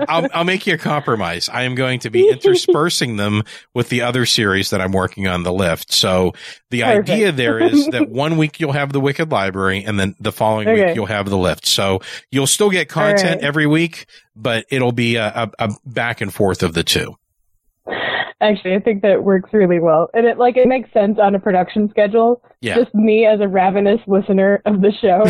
I'll make you a compromise. I am going to be interspersing them with the other series that I'm working on, The Lift. So the idea there is that one week you'll have The Wicked Library, and then the following week you'll have The Lift. So you'll still get content every week. But it'll be a back and forth of the two. Actually, I think that works really well. And it makes sense on a production schedule. Yeah. Just me as a ravenous listener of the show.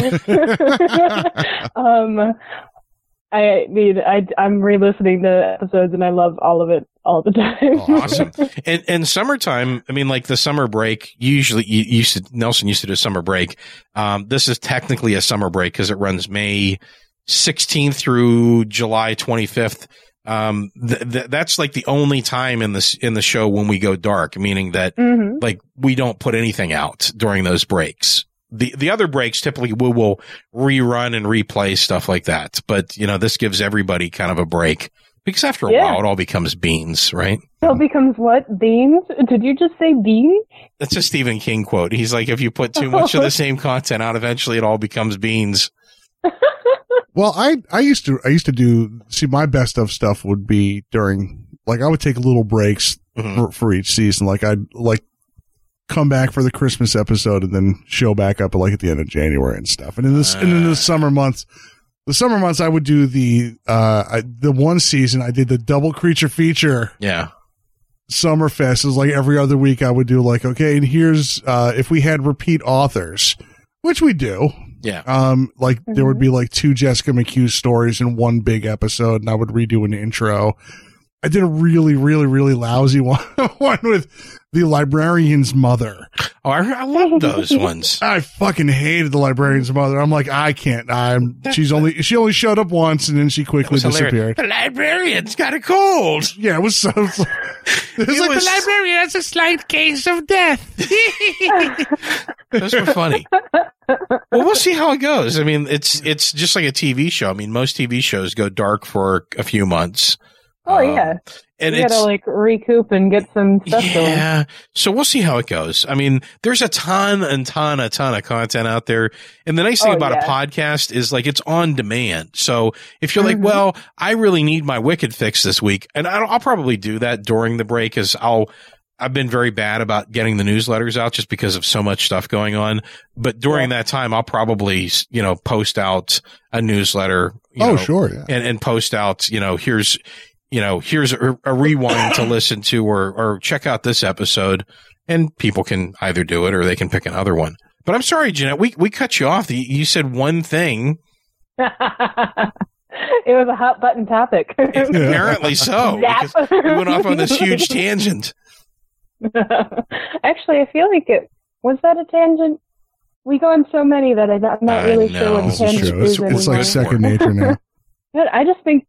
I'm re-listening to episodes, and I love all of it all the time. Awesome. And summertime, I mean, like the summer break, usually Nelson used to do summer break. This is technically a summer break because it runs May 16th through July 25th. That's like the only time in the show when we go dark, meaning that like we don't put anything out during those breaks. The other breaks typically we will rerun and replay stuff like that. But you know, this gives everybody kind of a break because after a while it all becomes beans, right? It all becomes what? Beans? Did you just say beans? That's a Stephen King quote. He's like, if you put too much of the same content out, eventually it all becomes beans. Well, I used to my best of stuff would be during, like, I would take little breaks for each season. Like I'd like come back for the Christmas episode and then show back up like at the end of January and stuff. And in the summer months, I would do the one season I did the double creature feature. Yeah. Summerfest is like every other week I would do like, okay, and here's, if we had repeat authors, which we do. Yeah. Like there would be like 2 Jessica McHugh stories in one big episode, and I would redo an intro. I did a really, really, really lousy one with the librarian's mother. Oh, I love those ones. I fucking hated the librarian's mother. I'm like, I can't. She only showed up once and then she quickly disappeared. The librarian's got a cold. Yeah, it was so. It was like the librarian has a slight case of death. Those were funny. Well, we'll see how it goes. I mean, it's just like a TV show. I mean, most TV shows go dark for a few months. Oh, yeah. And you gotta, recoup and get some stuff going. Yeah. So we'll see how it goes. I mean, there's a ton and ton of content out there. And the nice thing about a podcast is, it's on demand. So if you're mm-hmm. I really need my Wicked fix this week, and I'll probably do that during the break, because I've been very bad about getting the newsletters out just because of so much stuff going on. But during that time, I'll probably, post out a newsletter. And post out, here's a rewind to listen to or check out this episode, and people can either do it or they can pick another one. But I'm sorry, Jeanette, we cut you off. You said one thing. It was a hot button topic. Apparently so. We went off on this huge tangent. Actually, I feel like it was that a tangent? We go on so many that I'm not really sure what this tangent is anymore. It's like second nature now. I think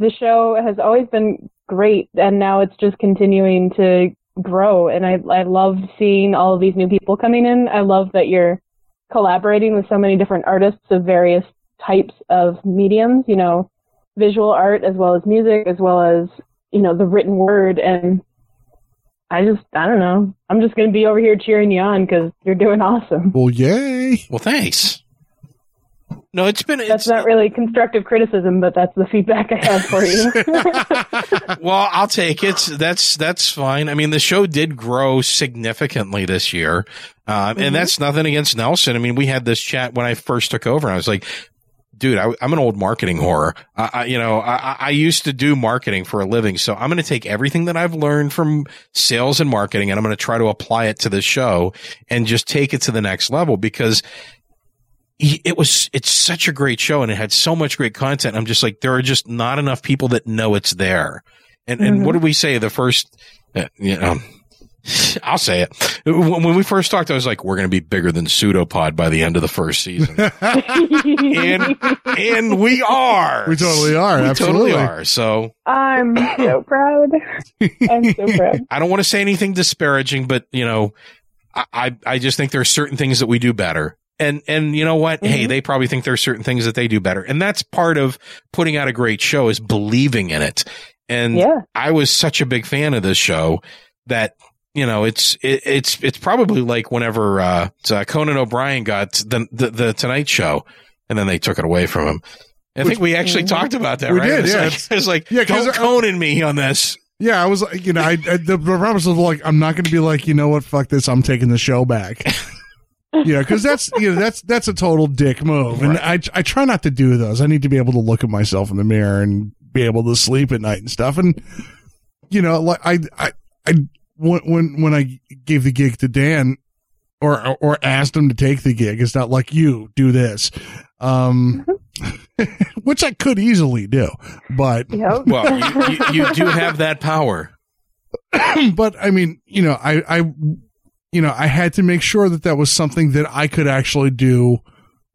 the show has always been great, and now it's just continuing to grow. And I love seeing all of these new people coming in. I love that you're collaborating with so many different artists of various types of mediums, visual art as well as music, as well as, the written word. And I don't know. I'm just going to be over here cheering you on because you're doing awesome. Well, yay. Well, thanks. No, that's not really constructive criticism, but that's the feedback I have for you. Well, I'll take it. That's fine. I mean, the show did grow significantly this year. And that's nothing against Nelson. I mean, we had this chat when I first took over, and I was like, dude, I'm an old marketing whore. I used to do marketing for a living. So I'm going to take everything that I've learned from sales and marketing, and I'm going to try to apply it to the show and just take it to the next level, because it's such a great show, and it had so much great content. I'm just like, there are just not enough people that know it's there. And what did we say? The first, I'll say it. When we first talked, I was like, we're going to be bigger than Pseudopod by the end of the first season. and we are. We totally are. Absolutely. Totally are. So I'm so proud. I don't want to say anything disparaging, but I just think there are certain things that we do better. And you know what? Mm-hmm. Hey, they probably think there are certain things that they do better. And that's part of putting out a great show, is believing in it. And I was such a big fan of this show that, it's probably like whenever Conan O'Brien got the Tonight Show, and then they took it away from him. I think we actually talked about that, right? We did, yeah. Don't Conan me on this. Yeah, I was like, the promise was like, I'm not going to be like, you know what, fuck this, I'm taking the show back. Yeah, because that's a total dick move, and right. I try not to do those. I need to be able to look at myself in the mirror and be able to sleep at night and stuff. And when I gave the gig to Dan, or asked him to take the gig, it's not like, you do this, which I could easily do, but you do have that power. But I mean, I had to make sure that was something that I could actually do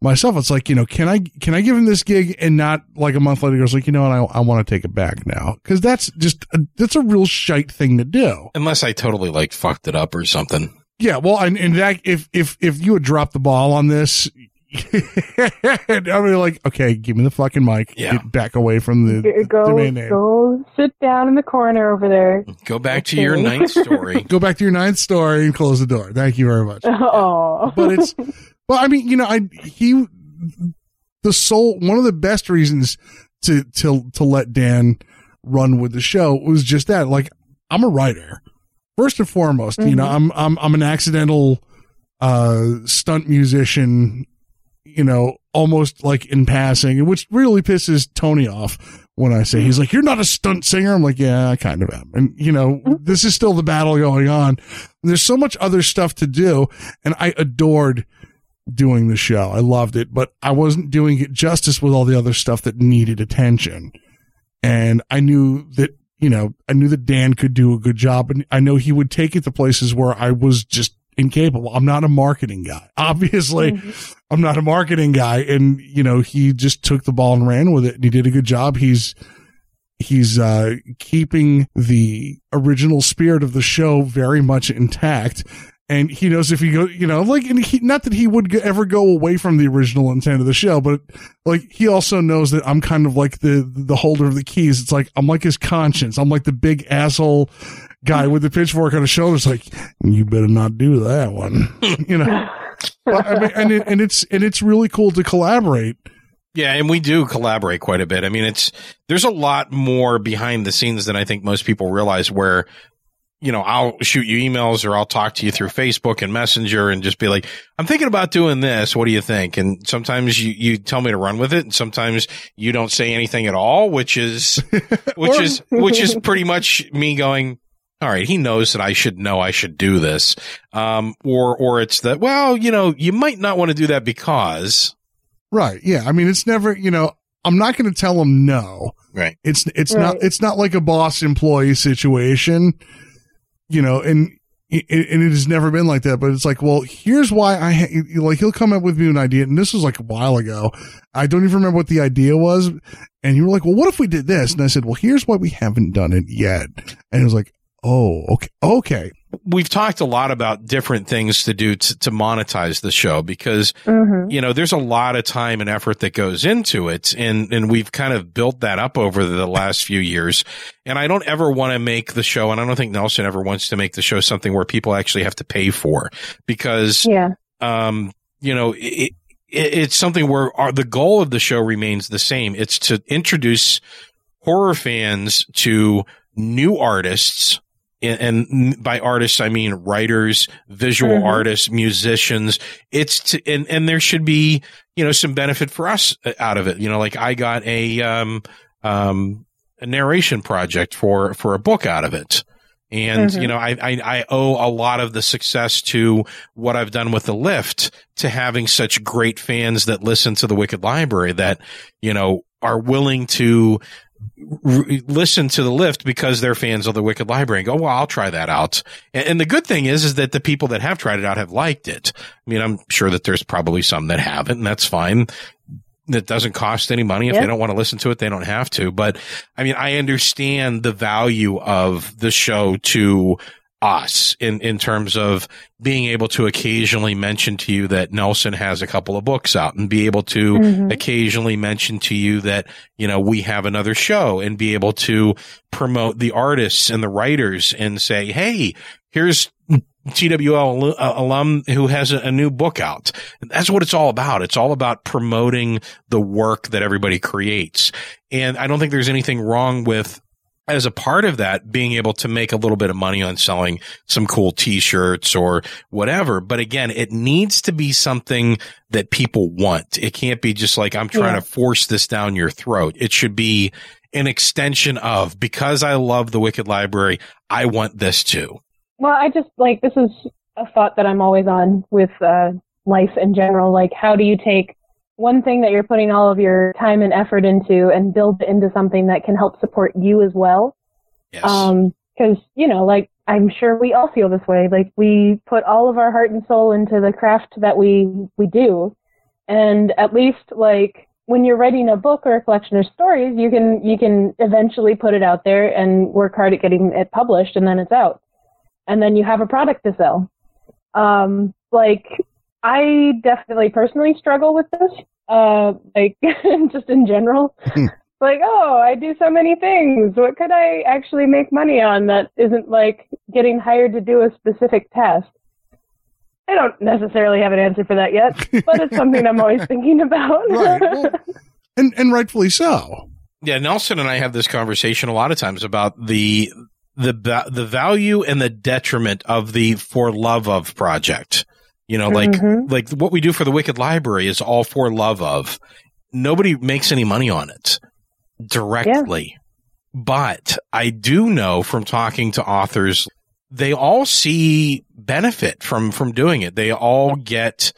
myself. It's like, can I give him this gig, and not like a month later goes like, I want to take it back now. Cause that's just, that's a real shite thing to do. Unless I totally fucked it up or something. Yeah. Well, and that, if you had dropped the ball on this, I'd be like, okay, give me the fucking mic. Yeah. Get back away from the domain name. Go sit down in the corner over there. Go back to your ninth story. Go back to your ninth story and close the door. Thank you very much. Oh, but one of the best reasons to let Dan run with the show was just that. Like, I'm a writer first and foremost. Mm-hmm. I'm an accidental stunt musician. Almost like in passing, which really pisses Tony off when I say, he's like, you're not a stunt singer. I'm like, yeah, I kind of am. And, this is still the battle going on. And there's so much other stuff to do. And I adored doing the show. I loved it, but I wasn't doing it justice with all the other stuff that needed attention. And I knew that, you know, I knew that Dan could do a good job, and I know he would take it to places where I was just incapable. I'm not a marketing guy. Obviously, I'm not a marketing guy. And, you know, he just took the ball and ran with it, and he did a good job. He's keeping the original spirit of the show very much intact. And he knows if he go, you know, like, and he, not that he would ever go away from the original intent of the show, but like, he also knows that I'm kind of like the holder of the keys. It's like, I'm like his conscience. I'm like the big asshole guy with the pitchfork on his shoulders. Like, you better not do that one, you know? I mean, and it's really cool to collaborate. Yeah, and we do collaborate quite a bit. I mean, there's a lot more behind the scenes than I think most people realize, where, you know, I'll shoot you emails or I'll talk to you through Facebook and Messenger and just be like, I'm thinking about doing this. What do you think? And sometimes you tell me to run with it, and sometimes you don't say anything at all, which is pretty much me going, all right, he knows that I should know I should do this. Or it's that, well, you know, you might not want to do that because. Right. Yeah. I mean, it's never, you know, I'm not going to tell him no. Right. It's not like a boss employee situation. You know, and it has never been like that, but it's like, well, here's why he'll come up with me an idea. And this was like a while ago. I don't even remember what the idea was. And you were like, well, what if we did this? And I said, well, here's why we haven't done it yet. And it was like, oh, okay. We've talked a lot about different things to do to monetize the show, because, you know, there's a lot of time and effort that goes into it. And we've kind of built that up over the last few years. And I don't ever want to make the show, and I don't think Nelson ever wants to make the show something where people actually have to pay for, because, you know, it's something where the goal of the show remains the same. It's to introduce horror fans to new artists. And by artists, I mean writers, visual artists, musicians. And there should be, you know, some benefit for us out of it. You know, like I got a narration project for a book out of it. And, you know, I owe a lot of the success to what I've done with The Lift to having such great fans that listen to The Wicked Library that, you know, are willing to listen to The Lift because they're fans of The Wicked Library and go, well, I'll try that out. And the good thing is that the people that have tried it out have liked it. I mean, I'm sure that there's probably some that haven't, and that's fine. That doesn't cost any money. If they don't want to listen to it, they don't have to. But I mean, I understand the value of the show to us in terms of being able to occasionally mention to you that Nelson has a couple of books out, and be able to occasionally mention to you that, you know, we have another show, and be able to promote the artists and the writers and say, hey, here's TWL alum who has a new book out. And that's what it's all about. It's all about promoting the work that everybody creates. And I don't think there's anything wrong with, as a part of that, being able to make a little bit of money on selling some cool T-shirts or whatever. But again, it needs to be something that people want. It can't be just like, I'm trying to force this down your throat. It should be an extension of, because I love The Wicked Library, I want this too. Well, I just like, this is a thought that I'm always on with life in general. Like, how do you take one thing that you're putting all of your time and effort into and build it into something that can help support you as well? Yes. 'Cause, you know, like, I'm sure we all feel this way. Like, we put all of our heart and soul into the craft that we do. And at least, like, when you're writing a book or a collection of stories, you can eventually put it out there and work hard at getting it published, and then it's out. And then you have a product to sell. I definitely personally struggle with this, just in general. Like, oh, I do so many things. What could I actually make money on that isn't like getting hired to do a specific task? I don't necessarily have an answer for that yet, but it's something I'm always thinking about. Right. Well, and rightfully so. Yeah, Nelson and I have this conversation a lot of times about the value and the detriment of the For Love Of project. You know, like, like what we do for The Wicked Library is all for love of. Nobody makes any money on it directly. Yeah. But I do know from talking to authors, they all see benefit from doing it. They all get,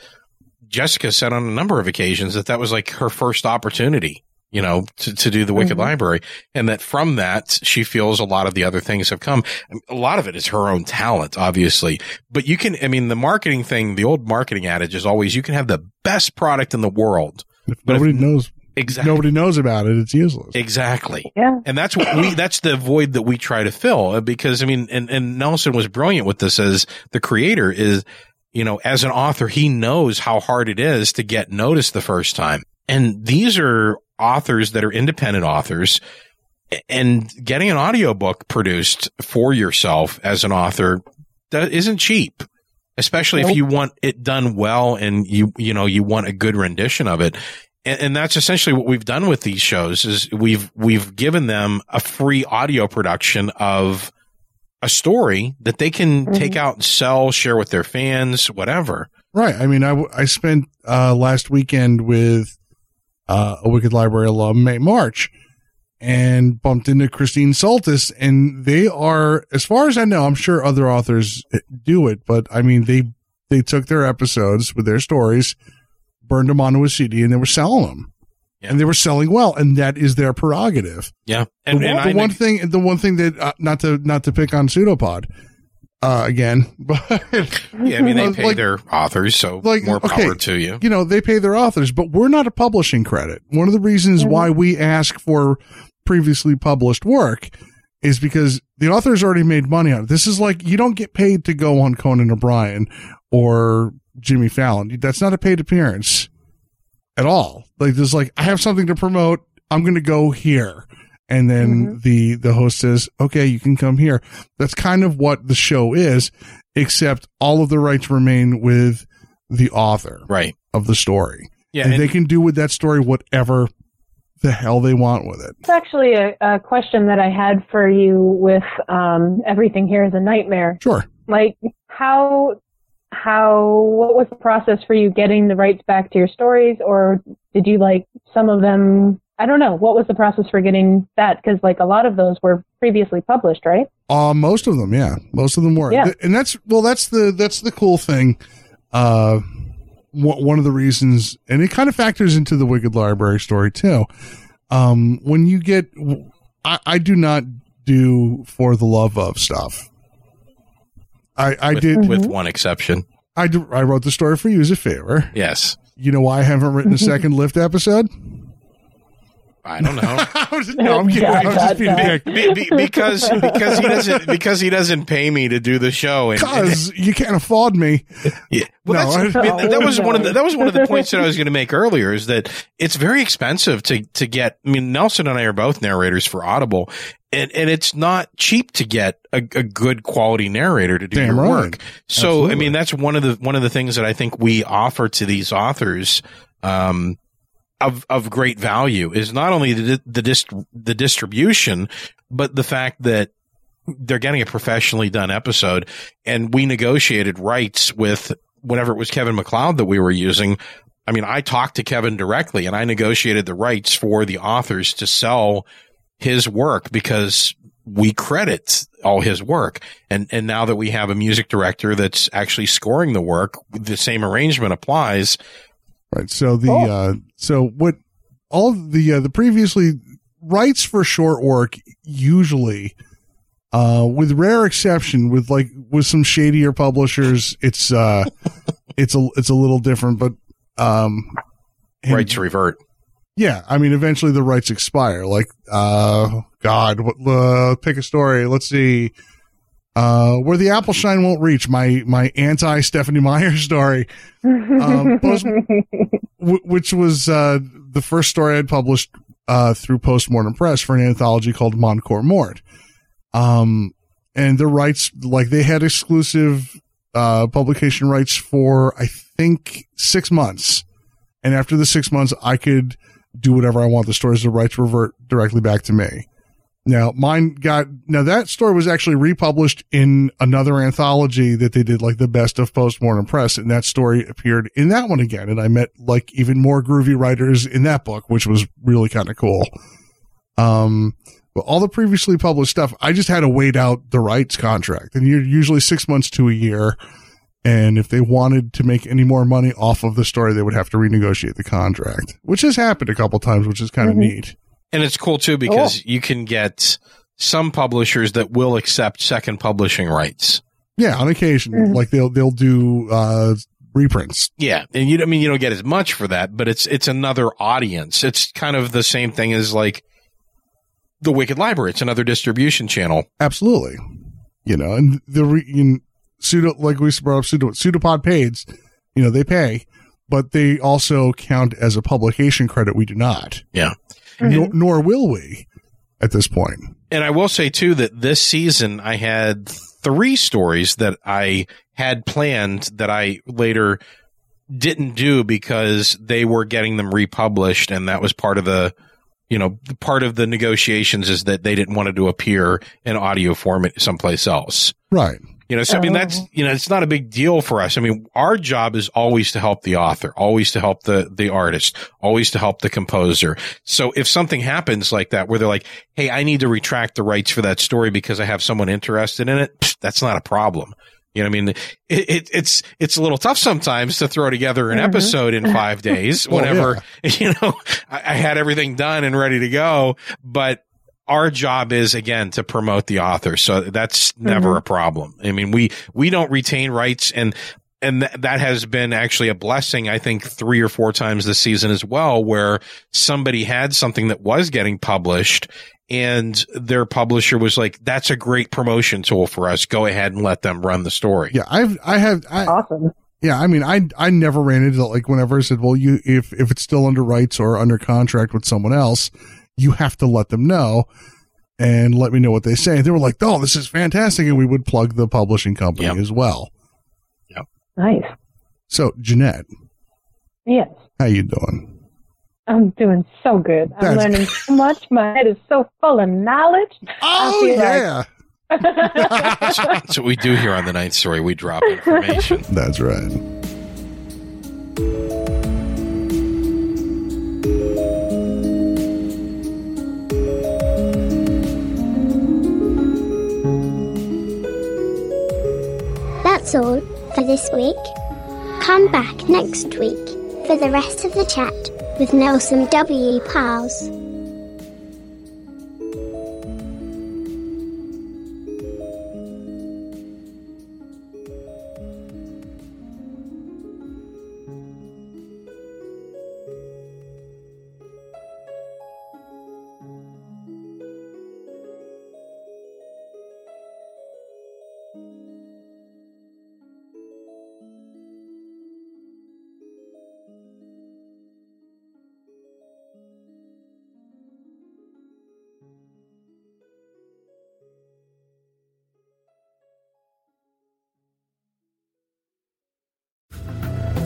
Jessica said on a number of occasions that was like her first opportunity you know, to do The Wicked Library. And that from that, she feels a lot of the other things have come. A lot of it is her own talent, obviously. But you can, I mean, the marketing thing, the old marketing adage is always you can have the best product in the world. But nobody knows. Exactly. Nobody knows about it. It's useless. Exactly. Yeah. And that's what that's the void that we try to fill, because I mean, and Nelson was brilliant with this as the creator is, you know, as an author, he knows how hard it is to get noticed the first time. And these are authors that are independent authors, and getting an audiobook produced for yourself as an author that isn't cheap. Especially if you want it done well and you want a good rendition of it. And that's essentially what we've done with these shows is we've given them a free audio production of a story that they can take out and sell, share with their fans, whatever. Right. I mean, I spent last weekend with a Wicked Library alum, May March, and bumped into Christine Soltis, and they are, as far as I know, I'm sure other authors do it, but I mean, they took their episodes with their stories, burned them onto a CD, and they were selling them. Yeah. And they were selling well, and that is their prerogative. Yeah. And the one thing that not to pick on Pseudopod again, but yeah, I mean, they pay their authors, so more power to you. You know, they pay their authors, but we're not a publishing credit. One of the reasons why we ask for previously published work is because the author's already made money on it. This is like, you don't get paid to go on Conan O'Brien or Jimmy Fallon. That's not a paid appearance at all. Like, there's like, I have something to promote. I'm going to go here. And then the host says, okay, you can come here. That's kind of what the show is, except all of the rights remain with the author of the story. Yeah, and they can do with that story whatever the hell they want with it. It's actually a question that I had for you with Everything Here is a Nightmare. Sure. Like, what was the process for you getting the rights back to your stories, or did you like some of them? I don't know. What was the process for getting that? Because like a lot of those were previously published, right? Most of them, yeah. Most of them were. Yeah. And that's the cool thing. One of the reasons, and it kind of factors into the Wicked Library story too. When you get, I do not do for the love of stuff. I did with one exception. I wrote the story for you as a favor. Yes. You know why I haven't written a second Lift episode? I don't know. No, I'm kidding. Because he doesn't pay me to do the show, because you can't afford me. Yeah. Well, no, that was one of the points that I was going to make earlier, is that it's very expensive to get. I mean, Nelson and I are both narrators for Audible, and it's not cheap to get a good quality narrator to do your work. So, absolutely. I mean, that's one of the things that I think we offer to these authors. Of great value is not only the distribution, but the fact that they're getting a professionally done episode. And we negotiated rights with, whenever it was Kevin MacLeod that we were using. I mean, I talked to Kevin directly, and I negotiated the rights for the authors to sell his work, because we credit all his work. And now that we have a music director that's actually scoring the work, the same arrangement applies. Right. So the previously rights for short work, usually, with rare exception, with some shadier publishers, it's a little different, but, rights revert. Yeah. I mean, eventually the rights expire. Like, pick a story. Let's see. Where the apple shine won't reach, my anti Stephenie Meyer story, which was the first story I'd published through Postmortem Press for an anthology called Moncore Mort, and the rights, like, they had exclusive publication rights for I think 6 months, and after the 6 months I could do whatever I want. The stories, the rights revert directly back to me. Now, that story was actually republished in another anthology that they did, like the best of Postmortem Press, and that story appeared in that one again. And I met like even more groovy writers in that book, which was really kind of cool. But all the previously published stuff, I just had to wait out the rights contract, and you're usually 6 months to a year. And if they wanted to make any more money off of the story, they would have to renegotiate the contract, which has happened a couple times, which is kind of neat. And it's cool, too, because you can get some publishers that will accept second publishing rights. Yeah, on occasion. Like they'll do reprints. Yeah. And you, I mean, you don't get as much for that, but it's another audience. It's kind of the same thing as like The Wicked Library. It's another distribution channel. Absolutely. You know, and the Pseudopod pays, you know, they pay, but they also count as a publication credit. We do not. Yeah. Nor will we at this point. And I will say, too, that this season I had 3 stories that I had planned that I later didn't do because they were getting them republished. And that was part of the, you know, part of the negotiations is that they didn't want it to appear in audio format someplace else. Right. You know, so I mean, that's, you know, it's not a big deal for us. I mean, our job is always to help the author, always to help the artist, always to help the composer. So if something happens like that, where they're like, hey, I need to retract the rights for that story because I have someone interested in it, that's not a problem. You know what I mean? It's a little tough sometimes to throw together an episode in 5 days, whenever, you know, I had everything done and ready to go, but our job is, again, to promote the author. So that's never a problem. I mean, we don't retain rights. And that has been actually a blessing, I think, 3 or 4 times this season as well, where somebody had something that was getting published and their publisher was like, that's a great promotion tool for us. Go ahead and let them run the story. Yeah, I have awesome. Yeah, I mean, I never ran into, like, whenever I said, well, you if it's still under rights or under contract with someone else, you have to let them know and let me know what they say. And they were like, oh, this is fantastic. And we would plug the publishing company as well. Yep. Nice. So, Jeanette. Yes. How you doing? I'm doing so good. I'm learning so much. My head is so full of knowledge. Oh, yeah. That's what we do here on The Ninth Story. We drop information. That's right. That's all for this week. Come back next week for the rest of the chat with Nelson W. Pyles.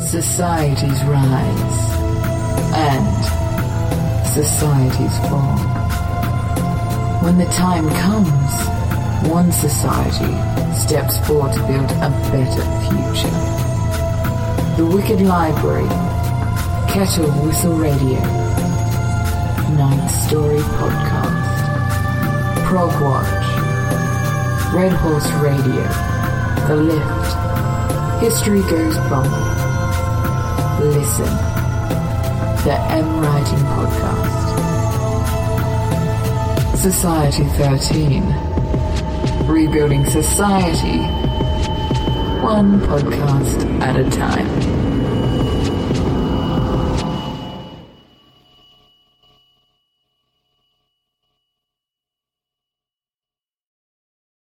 Societies rise and societies fall. When the time comes, one society steps forward to build a better future. The Wicked Library, Kettle Whistle Radio, Ninth Story Podcast, Prog Watch, Red Horse Radio, The Lift, History Goes Bump. Listen, the M Writing Podcast. Society 13. Rebuilding society, one podcast at a time.